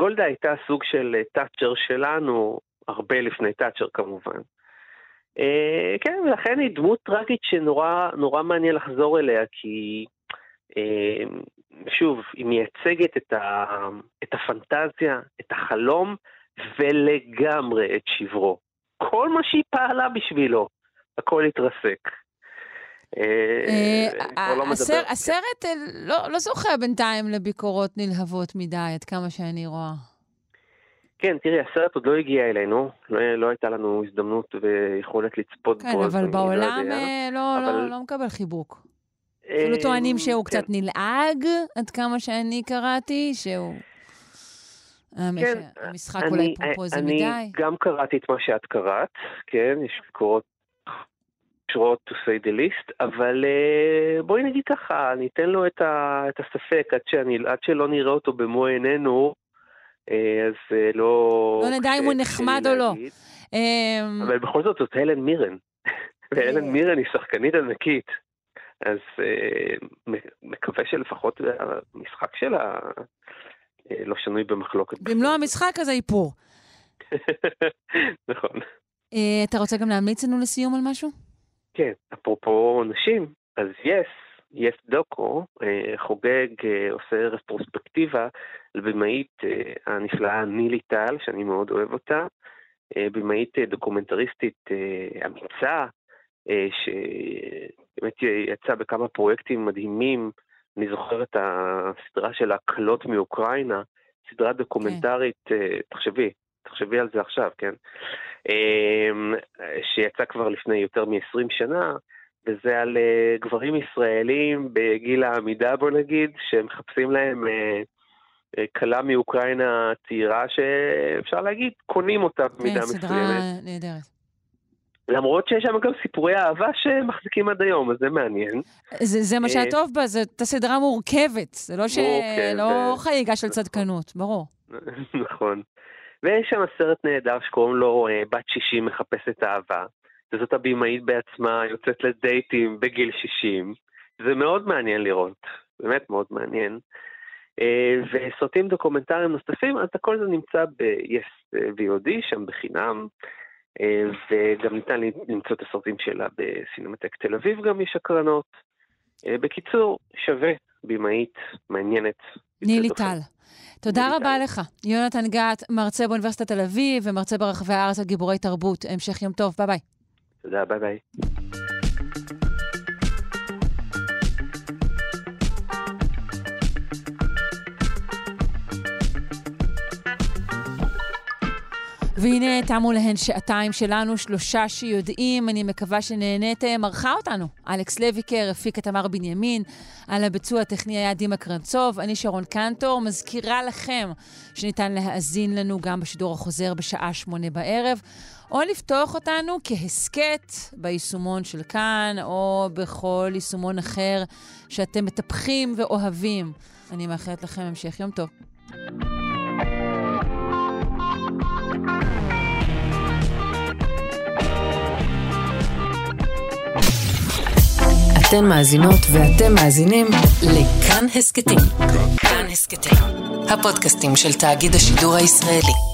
גולדה הייתה סוג של תאצ'ר שלנו, הרבה לפני תאצ'ר כמובן. כן, ולכן היא דמות טראגית שנורא, נורא מעניין לחזור אליה, כי שוב, היא מייצגת את ה, את הפנטזיה, את החלום, ולגמרי את שברו. כל מה שהיא פעלה בשבילו, הכל התרסק. הסרט לא זוכה בינתיים לביקורות נלהבות מדי, עד כמה שאני רואה. כן, תראי, הסרט עוד לא הגיע אלינו, לא הייתה לנו הזדמנות ויכולת לצפות בו. כן, אבל בעולם לא מקבל חיבוק. אפילו טוענים שהוא קצת נלעג, עד כמה שאני קראתי, שהוא... כן, המשחק אני, אולי פה פה זה מדי. אני גם קראתי את מה שאת קראת, כן, יש ביקורות שרות to say the list, אבל בואי נגיד ככה, ניתן לו את, ה, את הספק, עד, שאני, עד שלא נראה אותו במו עינינו, אז לא... לא נדע אם הוא נחמד או לא. אבל בכל זאת זאת הלן מירן, והלן מירן היא שחקנית ענקית, אז מקווה שלפחות המשחק שלה... לא שנוי במחלוקת. במלוא המשחק הזה איפור. נכון. אתה רוצה גם להמליץ לנו לסיום על משהו? כן, אפרופו נשים, אז yes, יס דוקו חוגג, עושה רטרוספקטיבה לבמאית הנפלאה נילי טל, שאני מאוד אוהב אותה, במאית דוקומנטריסטית אמיצה, שבאמת יצא בכמה פרויקטים מדהימים. אני זוכר את הסדרה של הקלות מאוקראינה, סדרה דוקומנטרית, תחשבי, תחשבי על זה עכשיו, כן? שיצא כבר לפני יותר מ-עשרים שנה, וזה על גברים ישראלים בגיל העמידה, בוא נגיד, שמחפשים להם קלה מאוקראינה צעירה, שאפשר להגיד, קונים אותה במידה מסוימת. סדרה נהדרת. למרות שיש שם גם סיפורי אהבה שמחזיקים עד היום, אז זה מעניין. זה, זה מה שהטוב בה, זאת הסדרה מורכבת, זה לא, ש... מורכבת. לא חייגה של צדקנות, ברור. נכון. ויש שם סרט נהדר שקוראים לו בת שישים מחפשת אהבה, וזאת הבימאית בעצמה, יוצאת לדייטים בגיל שישים. זה מאוד מעניין לראות, באמת מאוד מעניין. וסרטים דוקומנטריים נוספים, אז הכל זה נמצא ב-V O D, שם בחינם, וגם ניתן למצוא את הסרטים שלה בסינמטק תל אביב, גם יש הקרנות. בקיצור, שווה, בימאית, מעניינת. נילי טל, תודה רבה לך. יונתן גת, מרצה באוניברסיטת תל אביב, ומרצה ברחבי הארץ על גיבורי תרבות. המשך יום טוב, ביי ביי. תודה, ביי ביי. והנה תמו להן שעתיים שלנו, שלושה שיודעים, אני מקווה שנהניתם, ערכה אותנו. אלכס לויקר, הפיק את תמר בנימין, על הביצוע הטכני היה דימה קרנצוב, אני שרון קנטור, מזכירה לכם שניתן להאזין לנו גם בשידור החוזר בשעה שמונה בערב, או לפתוח אותנו כהסקט ביישומון של כאן, או בכל יישומון אחר שאתם מטפחים ואוהבים. אני מאחלת לכם המשך יום טוב. אתן מאזינות ואתם מאזינים לכאן הסקטים. כאן הסקטים, הפודקאסטים של תאגיד השידור הישראלי.